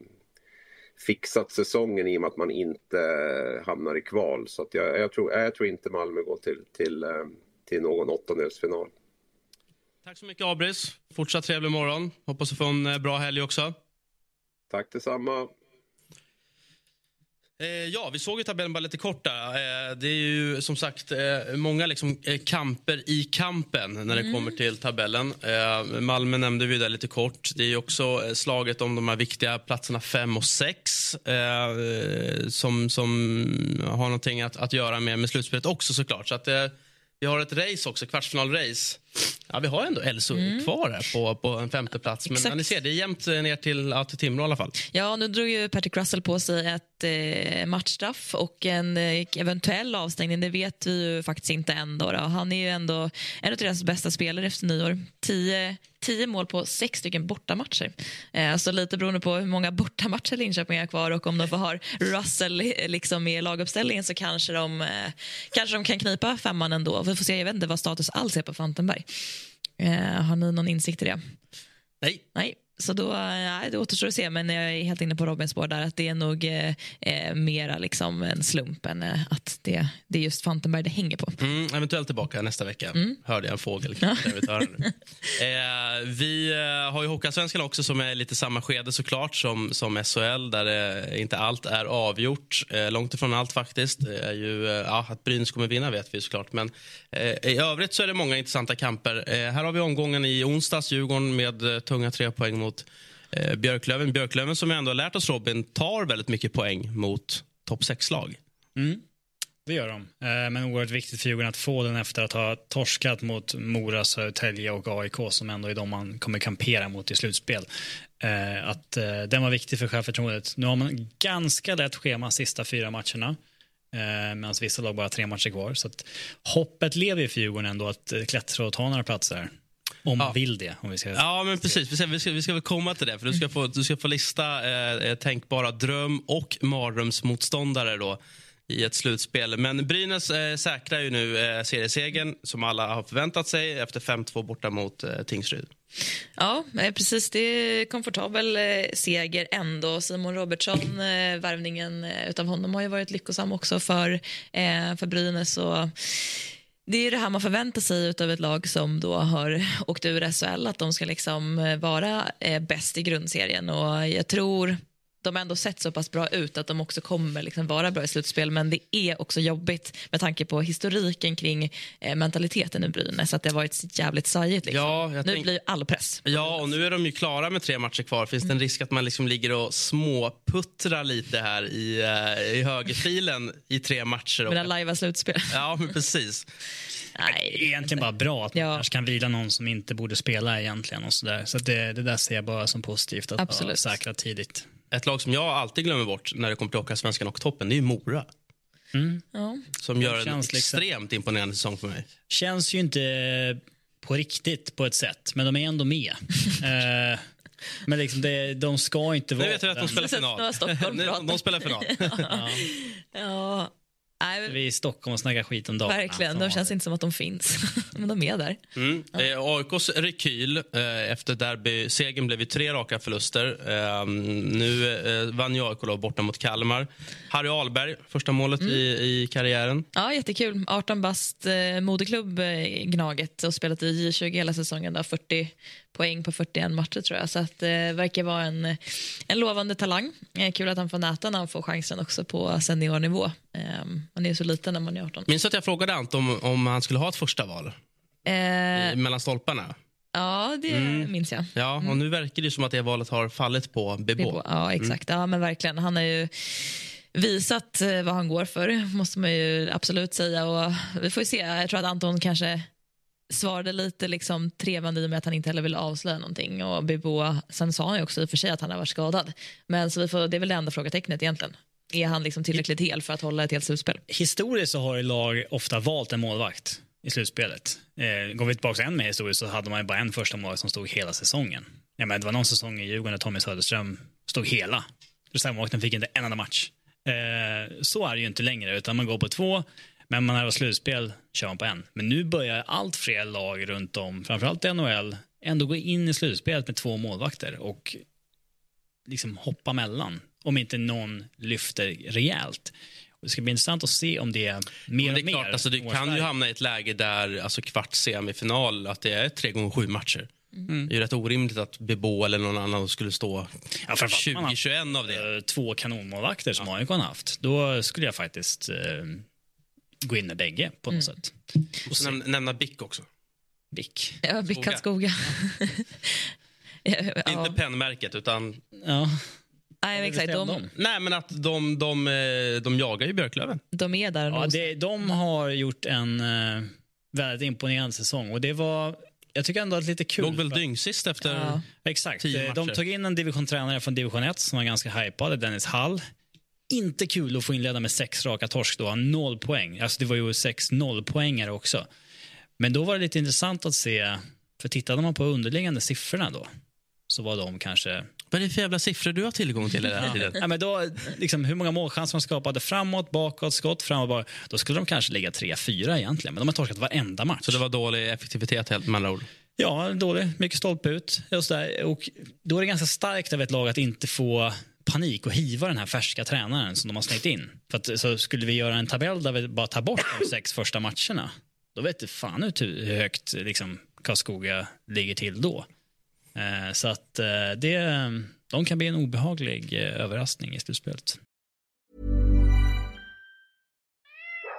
fixat säsongen i och med att man inte hamnar i kval. Så att jag, jag, tror, jag tror inte Malmö går till, till, till någon åttondelsfinal. Tack så mycket, Abris. Fortsatt trevlig morgon. Hoppas du får en bra helg också. Tack detsamma. Ja, vi såg ju tabellen bara lite kort där. Det är ju som sagt många liksom kamper i kampen när det mm. kommer till tabellen. Malmö nämnde vi där lite kort. Det är ju också slaget om de här viktiga platserna fem och sex som, som har någonting att, att göra med, med slutspelet också såklart. Så att vi har ett race också, kvartsfinalrace. Ja, vi har ändå Elsund mm. kvar här på, på en femte plats. Men ja, ni ser, det är jämnt ner till, ja, till Timrå i alla fall. Ja, nu drog ju Patrick Russell på sig ett eh, matchstraff och en eh, eventuell avstängning. Det vet vi ju faktiskt inte än då. då. Han är ju ändå en av deras bästa spelare efter nyår. Tio, tio mål på sex stycken bortamatcher. Eh, så lite beroende på hur många bortamatcher Linköping är kvar och om de får ha Russell liksom i laguppställningen så kanske de, eh, kanske de kan knipa femman ändå. Vi får se, jag vet inte vad status alls är på Fantenberg. Uh, har ni någon insikt i det? Nej. Nej. Så då, nej, det återstår att se, men jag är helt inne på Robins spår där att det är nog eh, mera liksom en slump än eh, att det, det är just Fantenberg det hänger på. Mm, eventuellt tillbaka nästa vecka. Mm. Hörde jag en fågel. Ja. Jag nu. Eh, vi har ju Hockeyallsvenskan också som är lite samma skede såklart som, som S H L där eh, inte allt är avgjort. Eh, långt ifrån allt faktiskt. Det är ju, eh, ja, att Brynäs kommer vinna vet vi såklart, men eh, i övrigt så är det många intressanta kamper. Eh, här har vi omgången i onsdags, Djurgården med eh, tunga tre poäng mot mot eh, Björklöven. Björklöven som jag ändå har lärt oss, Robin, tar väldigt mycket poäng mot topp sex-lag. Mm, det gör de. Eh, men oerhört viktigt för Djurgården att få den efter att ha torskat mot Mora, Södertälje och A I K som ändå är de man kommer kampera mot i slutspel. Eh, att eh, den var viktig för självförtroendet. Nu har man ganska lätt schema sista fyra matcherna. Eh, medan vissa lag bara tre matcher kvar. Så att hoppet lever ju för Djurgården ändå att eh, klättra och ta några platser. Om ja. vill det. Om vi ska... Ja, men precis. Vi ska, vi ska, vi ska väl komma till det. För du ska få, du ska få lista eh, tänkbara dröm- och mardrömsmotståndare då i ett slutspel. Men Brynäs eh, säkrar ju nu eh, seriesegern som alla har förväntat sig efter fem två borta mot eh, Tingsryd. Ja, precis. Det är komfortabel seger ändå. Simon Robertsson, värvningen utav honom har ju varit lyckosam också för, eh, för Brynäs och... Det är det här man förväntar sig utav ett lag som då har åkt ur S H L, att de ska liksom vara eh, bäst i grundserien, och jag tror de har ändå sett så pass bra ut att de också kommer liksom vara bra i slutspel, men det är också jobbigt med tanke på historiken kring eh, mentaliteten i Brynäs, att det har varit jävligt sajigt liksom. Ja, jag tänk... Nu blir ju all press. Ja, och nu är de ju klara med tre matcher kvar. Finns mm. det en risk att man liksom ligger och småputtrar lite här i, eh, i högerfilen i tre matcher? Och... Med det live slutspel. Ja, men precis. Nej, det är egentligen bara bra att man ja. kan vila någon som inte borde spela egentligen och sådär. Så det, det där ser jag bara som positivt, att absolut. Bara säkra tidigt. Ett lag som jag alltid glömmer bort när det kommer till Hockeyallsvenskan och toppen, det är ju Mora. Mm. Ja. Som gör en extremt imponerande säsong för mig. Känns ju inte på riktigt på ett sätt, men de är ändå med. uh, men liksom det, de ska inte vara... Nu vet jag att de spelar final. de spelar final. ja. ja. Vi är i Stockholm och snackar skit om dagarna. Verkligen, de känns inte som att de finns. Men de är där. Mm. Ja. Eh, A I K:s rekyl eh, efter derby-segern blev ju tre raka förluster. Eh, nu eh, vann ju A I K då, borta mot Kalmar. Harry Ahlberg, första målet mm. i, i karriären. Ja, jättekul. arton bast eh, modeklubb eh, Gnaget och spelat i J tjugo hela säsongen. Då, fyrtio poäng på fyrtioen matcher tror jag. Så att det eh, verkar vara en, en lovande talang. Eh, kul att han får näta när han får chansen också på seniornivå. Eh, Man är så liten när man är arton. Minns att jag frågade Ant om, om han skulle ha ett första val eh, i, mellan stolparna? Ja, det mm. minns jag. Ja, och mm. nu verkar det som att det valet har fallit på Bebo. Ja, exakt. Mm. Ja, men verkligen. Han är ju... visat vad han går för, måste man ju absolut säga. Och vi får ju se. Jag tror att Anton kanske svarade lite liksom trevande i och med att han inte heller ville avslöja någonting. Och Bebo, sen sa han ju också i och för sig att han har varit skadad. Men så vi får, det är väl det enda frågetecknet egentligen. Är han liksom tillräckligt hel för att hålla ett helt slutspel? Historiskt så har lag ofta valt en målvakt i slutspelet. Eh, går vi tillbaka en med historiskt så hade man ju bara en första målvakt som stod hela säsongen. Ja, men det var någon säsong i Djurgården där Tommy Söderström stod hela. Reservmålvakten fick inte en enda match. Eh, så är det ju inte längre, utan man går på två, men man har slutspel kör man på en. Men nu börjar allt fler lag runt om, framförallt N H L, ändå gå in i slutspelet med två målvakter och liksom hoppa mellan. Om inte någon lyfter rejält. Och det ska bli intressant att se om det är mer det är och klart, mer. Alltså, du kan ju hamna i ett läge där alltså kvarts semifinal, att det är tre gånger sju matcher. Mm. Det är ju rätt orimligt att Bebo eller någon annan skulle stå ja, tjugo tjugoett av det. Två kanonmålvakter som ja. A I K har haft. Då skulle jag faktiskt eh, gå in med bägge på något mm. sätt. Och så näm- nämna Bick också. Bick. Ja, Bick Karlskoga. Ja. Ja. Inte pennmärket utan... Ja. Nej, exakt. De... Nej, men att de, de, de, de jagar ju Björklöven. De är där. Ja, det, de har gjort en uh, väldigt imponerande säsong. Och det var... Jag tycker ändå att det är lite kul. Låg väl dyngsist efter ja. Exakt. De tog in en divisiontränare från division ett som var ganska hypad, Dennis Hall. Inte kul att få inleda med sex raka torsk då. Noll poäng. Alltså det var ju sex nollpoängare också. Men då var det lite intressant att se. För tittade man på underliggande siffrorna då, så var de kanske... Vad är det för jävla siffror du har tillgång till i den här tiden? Ja, men då, liksom, hur många målchanser man skapade framåt, bakåt, skott, framåt, bakåt. Då skulle de kanske ligga tre fyra egentligen. Men de har torskat varenda match. Så det var dålig effektivitet helt med andra ord? Ja, dålig. Mycket stolpe ut. Just där. Och då är det ganska starkt av ett lag att inte få panik och hiva den här färska tränaren som de har snäckt in. För att, så skulle vi göra en tabell där vi bara tar bort de sex första matcherna. Då vet du fan ut hur högt liksom, Karlskoga ligger till då. Så att det, de kan bli en obehaglig överraskning i slutspelet.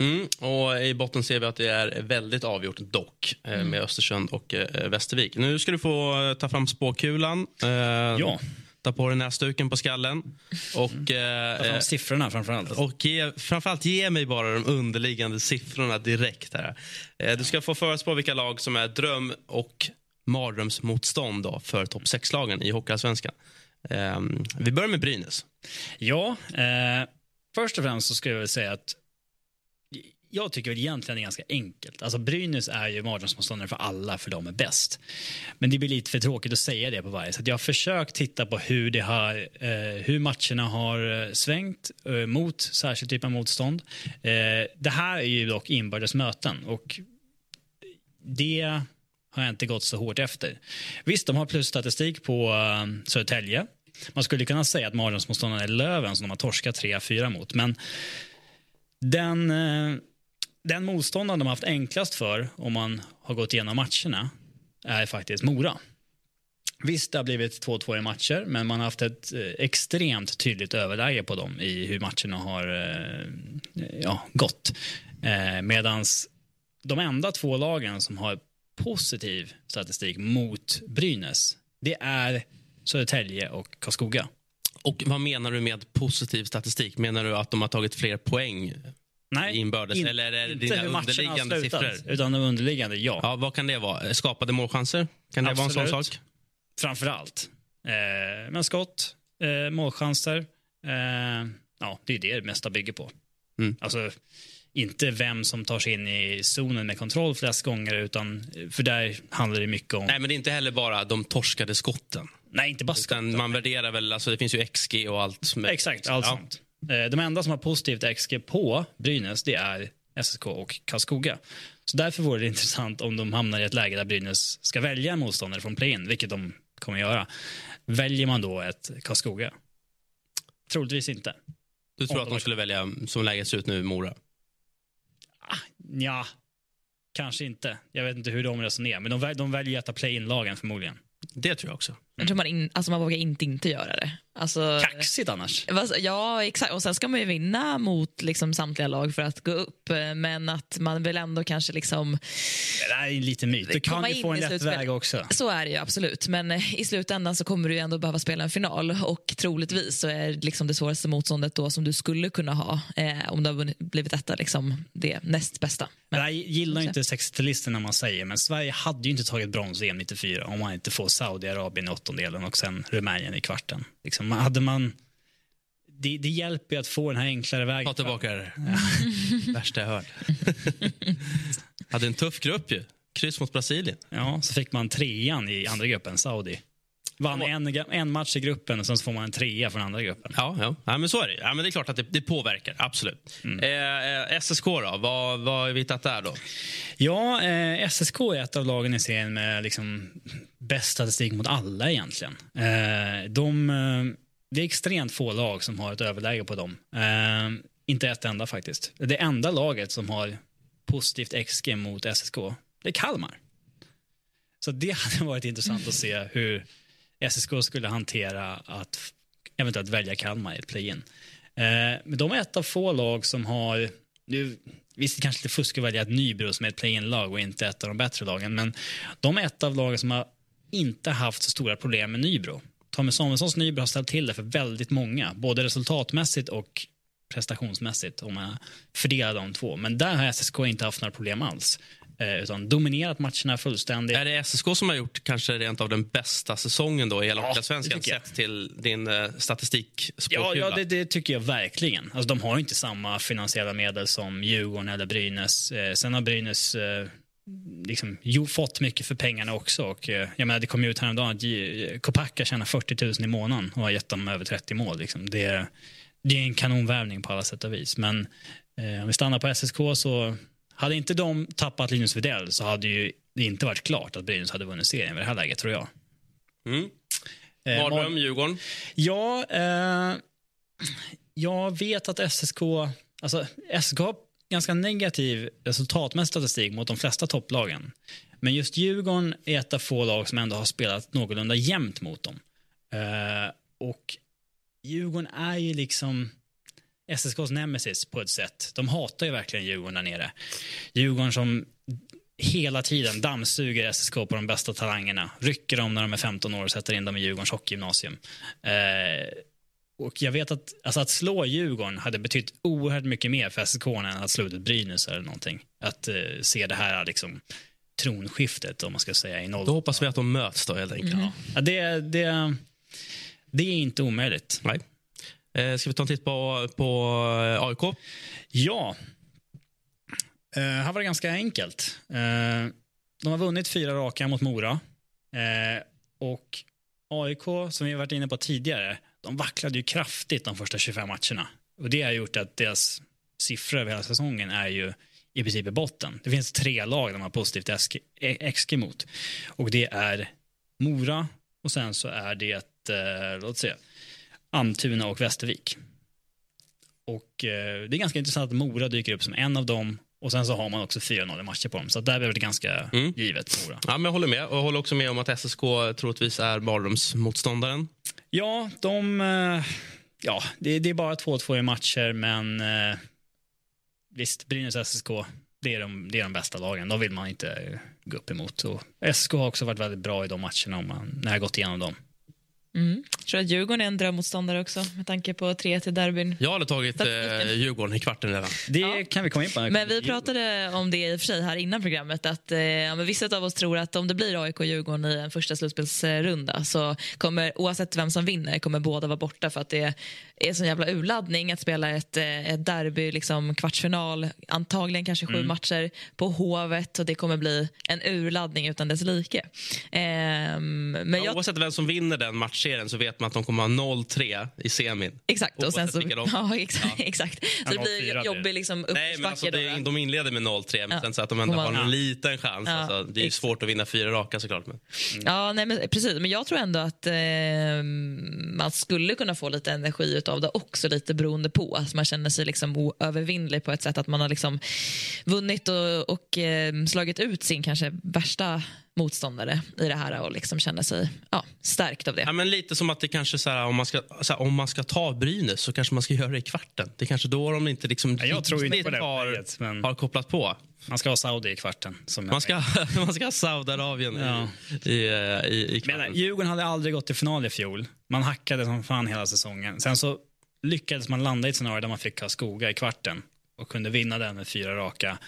Mm, och i botten ser vi att det är väldigt avgjort dock mm. med Östersund och eh, Västervik. Nu ska du få ta fram spåkulan. Eh, ja. Ta på den här stuken på skallen. Och, eh, ta fram siffrorna framförallt. Och ge, framförallt ge mig bara de underliggande siffrorna direkt här. Eh, du ska få förespå vilka lag som är dröm- och mardrömsmotstånd då för topp sex-lagen i Hockeyallsvenskan. Eh, vi börjar med Brynäs. Ja, eh, först och främst så skulle jag väl säga att jag tycker väl egentligen det är ganska enkelt. Alltså Brynäs är ju mardrömsmotståndare för alla, för de är bäst. Men det blir lite för tråkigt att säga det på varje. Så att jag har försökt titta på hur, det har, eh, hur matcherna har svängt eh, mot särskild typ av motstånd. Eh, det här är ju dock inbördes möten. Och det har jag inte gått så hårt efter. Visst, de har plusstatistik på eh, Södertälje. Man skulle kunna säga att mardrömsmotståndarna är Löven som de har torskat tre fyra mot. Men den... Eh, Den motståndaren de har haft enklast för om man har gått igenom matcherna är faktiskt Mora. Visst, det har blivit två två i matcher, men man har haft ett extremt tydligt överläge på dem i hur matcherna har ja, gått. Medans de enda två lagen som har positiv statistik mot Brynäs, det är Södertälje och Karlskoga. Och vad menar du med positiv statistik? Menar du att de har tagit fler poäng? Nej, inbördes, in, eller är det inte dina underliggande slutat, siffror? Utan de underliggande, ja. Ja, vad kan det vara? Skapade målchanser? Kan det Absolut. Vara en sån sak? Framförallt. Eh, men skott, eh, målchanser, eh, ja, det är det det mesta bygger på. Mm. Alltså, inte vem som tar sig in i zonen med kontroll flest gånger, utan, för där handlar det mycket om... Nej, men det är inte heller bara de torskade skotten. Nej, inte bara skotten. Utan man värderar väl, alltså det finns ju X G och allt. Med, Exakt, allt ja. Sånt. De enda som har positivt X G på Brynäs, det är S S K och Karlskoga. Så därför vore det intressant om de hamnar i ett läge där Brynäs ska välja motståndare från play-in, vilket de kommer göra. Väljer man då ett Karlskoga? Troligtvis inte. Du tror om att de skulle välja, som läget ser ut nu, Mora? Ja, kanske inte. Jag vet inte hur de resonerar, men de, väl, de väljer att ta play-in-lagen förmodligen. Det tror jag också. Mm. Jag tror man, in, alltså man vågar inte inte göra det. Alltså, kaxigt annars. Ja, exakt. Och sen ska man ju vinna mot liksom samtliga lag för att gå upp. Men att man vill ändå kanske liksom... Det där är lite myt. Du kan ju få en lätt väg också. Så är det ju, absolut. Men i slutändan så kommer du ju ändå behöva spela en final. Och troligtvis så är liksom det svåraste motståndet då som du skulle kunna ha. Eh, om det har blivit detta liksom det näst bästa. Men, det där gillar ju inte sextiotalister när man säger. Men Sverige hade ju inte tagit brons i nittiofyra om man inte får Saudiarabien i åttondelen och sen Rumänien i kvarten. Liksom, hade man, det, det hjälper ju att få den här enklare vägen. Ta tillbaka det. Ja. Värsta jag hört. Hade en tuff grupp ju. Kryss mot Brasilien. Ja, så fick man trean i andra gruppen, Saudi. Vann en, en match i gruppen och sen så får man en trea från andra gruppen. Ja, ja. Ja, men så är det. Ja, men det är klart att det, det påverkar, absolut. Mm. Eh, S S K då, vad, vad har vi hittat där då? Ja, eh, S S K är ett av lagen i serien med liksom bäst statistik mot alla egentligen. Eh, de, eh, det är extremt få lag som har ett överläge på dem. Eh, inte ett enda faktiskt. Det enda laget som har positivt X G mot S S K, det är Kalmar. Så det hade varit intressant att se hur S S K skulle hantera att eventuellt välja Kalmar i ett play-in. Eh, men de är ett av få lag som har... Nu, visst, det kanske lite fusk att välja ett Nybro som är ett play-in-lag och inte ett av de bättre lagen. Men de är ett av lagen som har inte haft så stora problem med Nybro. Tommy Samuelssons Nybro har ställt till det för väldigt många. Både resultatmässigt och prestationsmässigt om man fördelar de två. Men där har S S K inte haft några problem alls. Utan dominerat matcherna fullständigt. Är det S S K som har gjort kanske rent av den bästa säsongen då i hela Hockeyallsvenskan, ja, sett till din eh, statistikspåkula? Ja, ja det, det tycker jag verkligen. Alltså, de har ju inte samma finansiella medel som Djurgården eller Brynäs. Eh, sen har Brynäs eh, liksom, jo, fått mycket för pengarna också. Och, eh, jag menar, det kom ut häromdagen att G- Kopacka tjänar fyrtio tusen i månaden och har gett dem över trettio mål. Liksom. Det, det är en kanonvärvning på alla sätt och vis. Men eh, om vi stannar på S S K så... Hade inte de tappat Linus Widell så hade ju det inte varit klart att Brynäs hade vunnit serien i det här läget, tror jag. Mm. Eh, Var om Djurgården? Ja, eh, jag vet att S S K... Alltså, S S K har ganska negativ resultatmässig statistik mot de flesta topplagen. Men just Djurgården är ett av få lag som ändå har spelat någorlunda jämnt mot dem. Eh, och Djurgården är ju liksom... S S K:s nemesis på ett sätt. De hatar ju verkligen Djurgården där nere. Djurgården som hela tiden dammsuger S S K på de bästa talangerna. Rycker dem när de är femton år och sätter in dem i Djurgårdens hockeygymnasium. Eh, och jag vet att, alltså att slå Djurgården hade betytt oerhört mycket mer för S S K än att slå ut Brynäs eller någonting. Att eh, se det här liksom tronskiftet, om man ska säga, i noll. Då hoppas vi att de möts då helt enkelt. Mm. Ja, det, det, det är inte omöjligt. Nej. Ska vi ta en titt på, på A I K? Ja. Uh, här var det ganska enkelt. Uh, de har vunnit fyra raka mot Mora. Uh, och A I K, som vi har varit inne på tidigare, de vacklade ju kraftigt de första tjugofem matcherna. Och det har gjort att deras siffror över hela säsongen är ju i princip i botten. Det finns tre lag de har positivt X G mot. Och det är Mora och sen så är det ett, uh, låt se... Antuna och Västervik. Och eh, det är ganska intressant att Mora dyker upp som en av dem. Och sen så har man också fyra noll matcher på dem. Så där blev det ganska mm. givet. Mora. Ja, men jag håller med. Och jag håller också med om att S S K troligtvis är barndomsmotståndaren. Ja, de... Eh, ja, det, det är bara två två i matcher. Men eh, visst, Brynäs och S S K, det är, de, det är de bästa lagen. De vill man inte gå upp emot. Och S S K har också varit väldigt bra i de matcherna om man, när jag gått igenom dem. Mm. Jag tror att Djurgården är en drömmotståndare också med tanke på tre till derbyn. Jag hade tagit eh, Djurgården i kvarten redan. Det ja. kan vi komma in på. Men vi pratade om det i och för sig här innan programmet att eh, ja, men vissa av oss tror att om det blir A I K och Djurgården i en första slutspelsrunda så kommer, oavsett vem som vinner, kommer båda vara borta för att det är sån jävla urladdning att spela ett, ett derby, liksom kvartsfinal, antagligen kanske sju mm. matcher på Hovet, och det kommer bli en urladdning utan dess like. Eh, men ja, jag... Oavsett vem som vinner den matchen serien så vet man att de kommer ha noll tre i semin. Exakt, och sen så... De... Ja, exakt. Ja. exakt. Så det blir jobbig liksom uppförsbacke. Nej, men alltså det, de inleder med noll tre, men ja. sen så att de ändå har en liten chans. Ja. Alltså, det är ju svårt att vinna fyra raka såklart. Men... Mm. Ja, nej, men precis. Men jag tror ändå att eh, man skulle kunna få lite energi utav det också, lite beroende på. Alltså, man känner sig liksom oövervinnlig på ett sätt att man har liksom vunnit och, och eh, slagit ut sin kanske värsta... motståndare i det här och liksom känner sig ja, stärkt av det. Ja, men lite som att det kanske så här, om man ska så här, om man ska ta Brynäs så kanske man ska göra det i kvarten. Det kanske då de inte liksom ja, jag tror inte på det har, men... har kopplat på. Man ska ha Saudi i kvarten. Som man, ska, man ska ha Saudiarabien ja. i, i, i kvarten. Men Djurgården hade aldrig gått till final i fjol. Man hackade som fan hela säsongen. Sen så lyckades man landa i ett scenario där man fick Karlskoga i kvarten och kunde vinna den med fyra raka.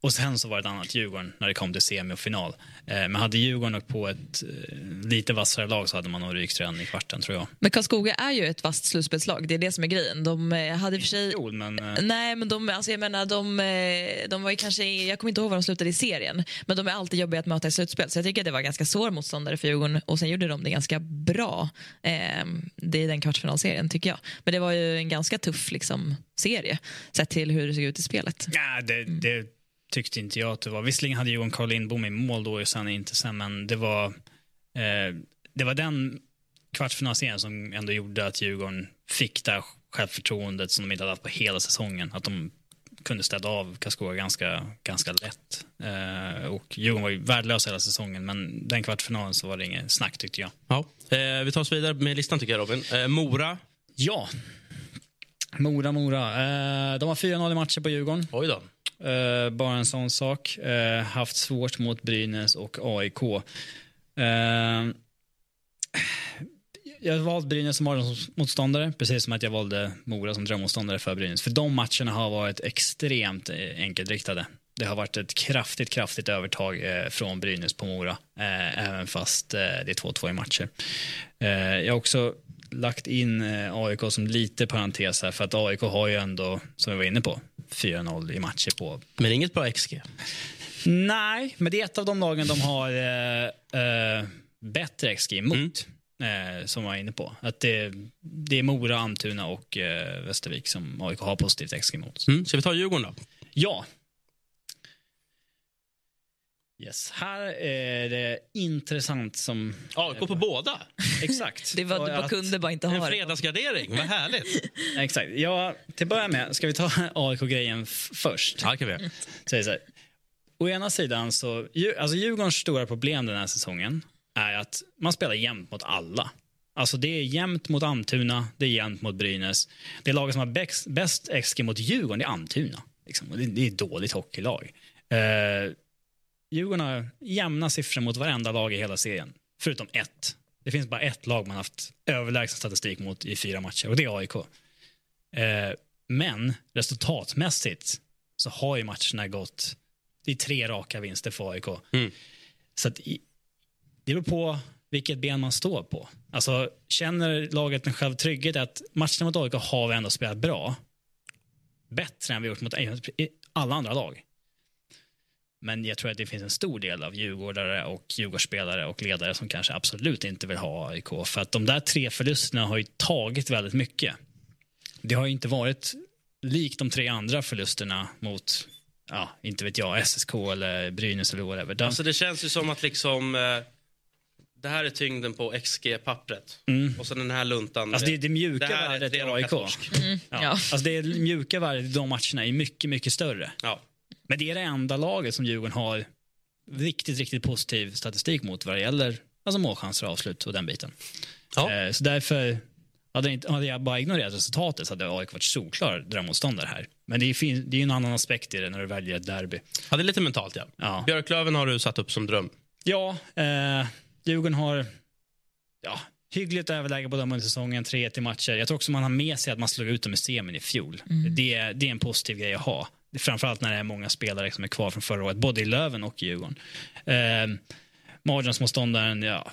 Och sen så var det ett annat Djurgården när det kom till semi och final. Eh, men hade Djurgården åkt på ett eh, lite vassare lag så hade man nog rykt redan i kvarten, tror jag. Men Karlskoga är ju ett vasst slutspelslag, det är det som är grejen. De eh, hade i för sig... Jo, men... Eh... Nej, men de, alltså jag menar, de, eh, de var ju kanske... Jag kommer inte ihåg var de slutade i serien. Men de är alltid jobbiga att möta i slutspel. Så jag tycker att det var ganska svår motståndare för Djurgården. Och sen gjorde de det ganska bra. Eh, det är den kvartsfinalserien, tycker jag. Men det var ju en ganska tuff liksom, serie. Sett till hur det såg ut i spelet. Ja, det... det... tyckte inte jag att det var. Visserligen hade Jon Karl Lindbom i mål då och sen inte sen, men det var eh, det var den kvartsfinalserien som ändå gjorde att Djurgården fick det självförtroendet som de inte hade haft på hela säsongen, att de kunde städa av Karlskoga ganska, ganska lätt. Eh, och Djurgården var ju värdelös hela säsongen, men den kvartsfinalen så var det inget snack, tyckte jag. Ja, eh, vi tar oss vidare med listan, tycker jag, Robin. Eh, Mora? Ja. Mora, Mora. Eh, de har fyra noll i matcher på Djurgården. Oj då. Uh, bara en sån sak. Uh, haft svårt mot Brynäs och A I K. Uh, jag valde Brynäs som motståndare, precis som att jag valde Mora som drömmotståndare för Brynäs. För de matcherna har varit extremt enkelriktade. Det har varit ett kraftigt, kraftigt övertag uh, från Brynäs på Mora. Uh, även fast uh, det är två två i matcher. Uh, jag har också lagt in uh, A I K som lite parentes här, för att A I K har ju ändå, som jag var inne på, fyra noll i matcher på. Men inget bra X G. Nej, men det är ett av de lagen de har eh, eh, bättre X G emot, mm. eh, som jag är inne på. Att det, det är Mora, Antuna och eh, Västervik som A I K har positivt X G emot. Mm. Ska vi ta Djurgården då? Ja. Yes, här är det intressant som... Ja, gå på båda. Exakt. Det var du bara kunde bara inte ha. En fredagsgradering, vad härligt. Exakt. Ja, till att börja med, ska vi ta A I K-grejen f- först? Ja, kan vi. Så, så här. Å ena sidan så... Alltså Djurgårdens stora problem den här säsongen är att man spelar jämnt mot alla. Alltså det är jämnt mot Antuna, det är jämnt mot Brynäs. Det är laget som har bäst, bäst X G mot Djurgården, det är Antuna. Liksom. Det, det är ett dåligt hockeylag. Eh... Djurgården har jämna siffror mot varenda lag i hela serien. Förutom ett. Det finns bara ett lag man haft överlägsen statistik mot i fyra matcher. Och det är A I K. Eh, men resultatmässigt så har ju matcherna gått... Det är tre raka vinster för A I K. Mm. Så att i, det beror på vilket ben man står på. Alltså känner laget en själv trygghet att matcherna mot A I K har vi ändå spelat bra. Bättre än vi gjort mot alla andra lag. Men jag tror att det finns en stor del av djurgårdare och djurgårdsspelare och ledare som kanske absolut inte vill ha A I K. För att de där tre förlusterna har ju tagit väldigt mycket. Det har ju inte varit likt de tre andra förlusterna mot, ja, inte vet jag, S S K eller Brynäs eller whatever. De... Alltså det känns ju som att liksom... Eh... Det här är tyngden på X G-pappret. Mm. Och så den här luntan. Alltså det, det mjuka det värdet är A I K. Mm. Ja. Ja. Alltså det mjuka värdet i de matcherna är mycket, mycket större. Ja. Men det är det enda laget som Djurgården har riktigt, riktigt positiv statistik mot vad det gäller alltså målchanser, avslut och den biten. Ja. Eh, så därför hade, inte, hade jag bara ignorerat resultatet så hade A I K varit solklar drömmotståndare här. Men det är ju det är en annan aspekt i det när du väljer ett derby. Ja, det är lite mentalt, ja. ja. Björklöven har du satt upp som dröm. Ja, eh, Djurgården har ja, hyggligt överläge på dem under säsongen, tre till matcher. Jag tror också man har med sig att man slog ut dem i semin i fjol. Mm. Det, det är en positiv grej att ha. Framförallt när det är många spelare som är kvar från förra året, både i Löven och i Djurgården. Eh, Margins-motståndaren, ja,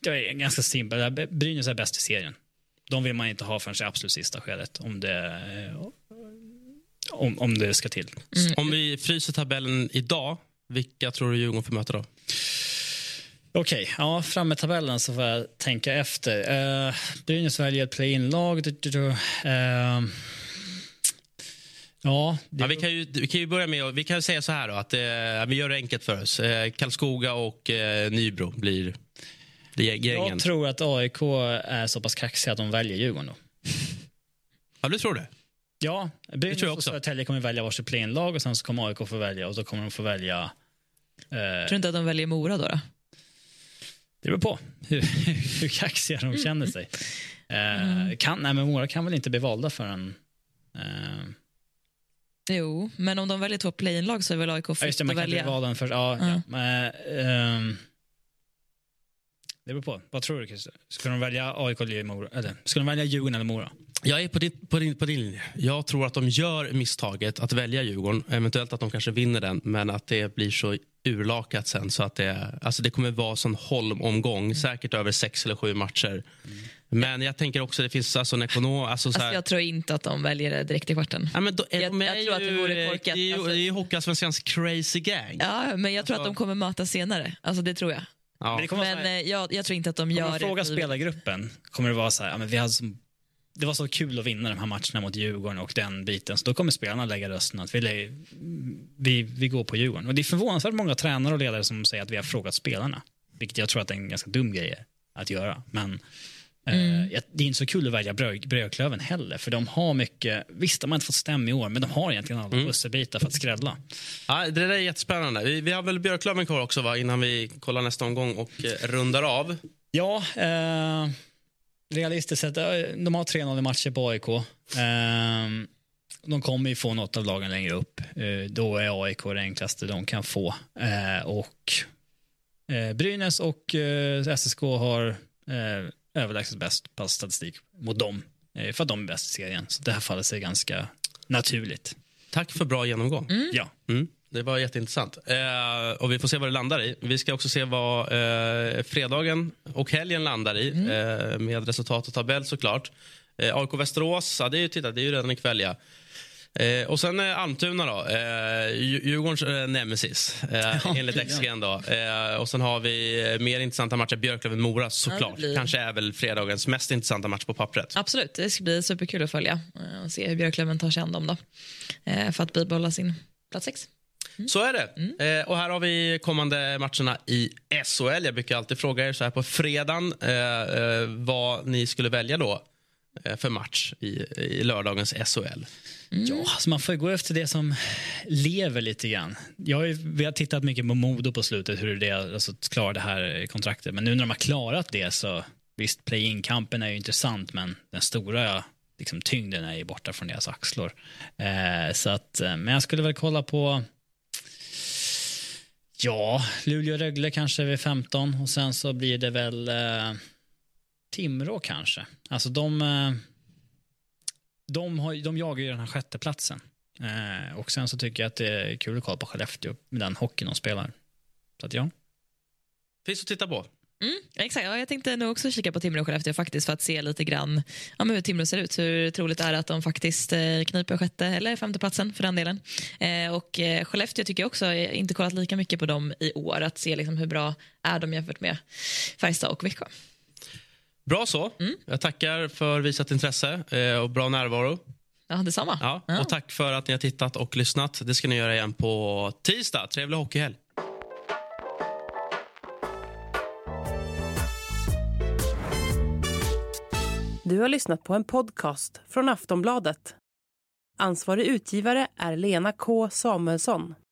det är ganska simpelt. Brynäs är bäst i serien. De vill man inte ha förrän det absolut sista skedet, om det, om, om det ska till. Mm. Om vi fryser tabellen idag, vilka tror du Djurgården får möta då? Okej, okay, ja, fram med tabellen så får jag tänka efter. Eh, Brynäs väljer ett play-in-lag. Eh, Ja, det... ja, vi, kan ju, vi kan ju börja med vi kan ju säga så här då, att eh, vi gör det enkelt för oss. Eh, Karlskoga och eh, Nybro blir det gängen. Jag tror att A I K är så pass kaxiga att de väljer Djurgården då. Ja, du tror det? Ja, Brynäs och Södertälje kommer välja varsitt play-in-lag och sen så kommer A I K få välja och då kommer de få välja... Eh... Tror du inte att de väljer Mora då då? Det beror på hur, hur kaxiga de känner sig. Eh, mm. kan, nej, men Mora kan väl inte bli valda förrän... Eh... Jo, men om de väljer två play-in-lag så är väl A I K först att välja. Den för, ja, mm. ja. Men, um, det beror på. Vad tror du, Christer? Skulle de välja A I K eller Mora? Eller, skulle de välja Djurgården eller Mora? Jag är på din, på, din, på din linje. Jag tror att de gör misstaget att välja Djurgården. Eventuellt att de kanske vinner den. Men att det blir så urlakat sen. Så att det, alltså det kommer vara sån holmomgång. Mm. Säkert över sex eller sju matcher. Mm. Men jag tänker också att det finns alltså en ekonom... Alltså, alltså, jag tror inte att de väljer det direkt i kvarten. Ja, men då, jag, de jag tror att det vore korkat. Det är ju Hockeyallsvenskans crazy gang. Ja, men jag tror alltså... att de kommer möta senare. Alltså det tror jag. Ja. Men, det kommer men här, jag, jag tror inte att de gör det. Fråga spelargruppen kommer det vara så här... Ja, men vi hade som... Det var så kul att vinna de här matcherna mot Djurgården och den biten. Så då kommer spelarna lägga rösten att vi, lä- vi, vi går på Djurgården. Och det är förvånansvärt många tränare och ledare som säger att vi har frågat spelarna. Vilket jag tror att det är en ganska dum grej att göra. Men mm. eh, det är inte så kul att välja brö- brödklöven heller. För de har mycket... Visst, de har inte fått stäm i år. Men de har egentligen alla mm. pusselbitar för att skrädla. Ja, det där är jättespännande. Vi, vi har väl brödklöven kvar också va? Innan vi kollar nästa omgång och eh, rundar av. Ja... Eh... Realistiskt sett, de har tre noll matcher på A I K. De kommer ju få något av lagen längre upp. Då är A I K det enklaste de kan få. Och Brynäs och S S K har överlägset bäst på statistik mot dem. För att de är bäst i serien. Så det här fallet ser ganska naturligt. Tack för bra genomgång. Mm. Ja. Mm. Det var jätteintressant. Eh, och vi får se vad det landar i. Vi ska också se vad eh, fredagen och helgen landar i. Mm. Eh, med resultat och tabell såklart. Eh, A I K Västerås, ja, det är ju titta, det är ju redan ikväll ja. Eh, och sen eh, Antuna då. Eh, Djurgårdens eh, nemesis. Eh, ja, enligt X G N då. Eh, och sen har vi mer intressanta matcher. Björklöven Mora såklart. Ja, blir... Kanske är väl fredagens mest intressanta match på pappret. Absolut, det ska bli superkul att följa. Och se hur Björklöven tar sig an dem då. Eh, för att bibehålla sin plats sex. Mm. Så är det. Mm. Eh, och här har vi kommande matcherna i S H L. Jag brukar alltid fråga er så här på fredagen eh, vad ni skulle välja då eh, för match i, i lördagens S H L. Mm. Ja, så man får gå efter det som lever lite grann. Jag har ju, vi har tittat mycket på Modo på slutet, hur det är, alltså, klarar det här kontraktet. Men nu när de har klarat det så visst, play-in-kampen är ju intressant, men den stora liksom, tyngden är ju borta från deras axlar. Eh, så att, men jag skulle väl kolla på Ja, Luleå och Rögle kanske vid femton. Och sen så blir det väl eh, Timrå kanske. Alltså de eh, de, har, de jagar ju den här sjätteplatsen. Eh, och sen så tycker jag att det är kul att kolla på Skellefteå med den hockeyn de spelar. Så att ja. Finns att titta på. Mm, exakt. Ja, jag tänkte nog också kika på Timrå och Skellefteå faktiskt för att se lite grann ja, men hur Timrå ser ut. Hur troligt är det att de faktiskt eh, kniper sjätte eller femte platsen för den delen. Eh, och eh, Skellefteå tycker jag också, jag inte kollat lika mycket på dem i år. Att se liksom, hur bra är de jämfört med Färjestad och Växjö. Bra så. Mm. Jag tackar för visat intresse eh, och bra närvaro. Ja, detsamma. Ja, ja. Och tack för att ni har tittat och lyssnat. Det ska ni göra igen på tisdag. Trevlig hockeyhelg. Du har lyssnat på en podcast från Aftonbladet. Ansvarig utgivare är Lena K. Samuelsson.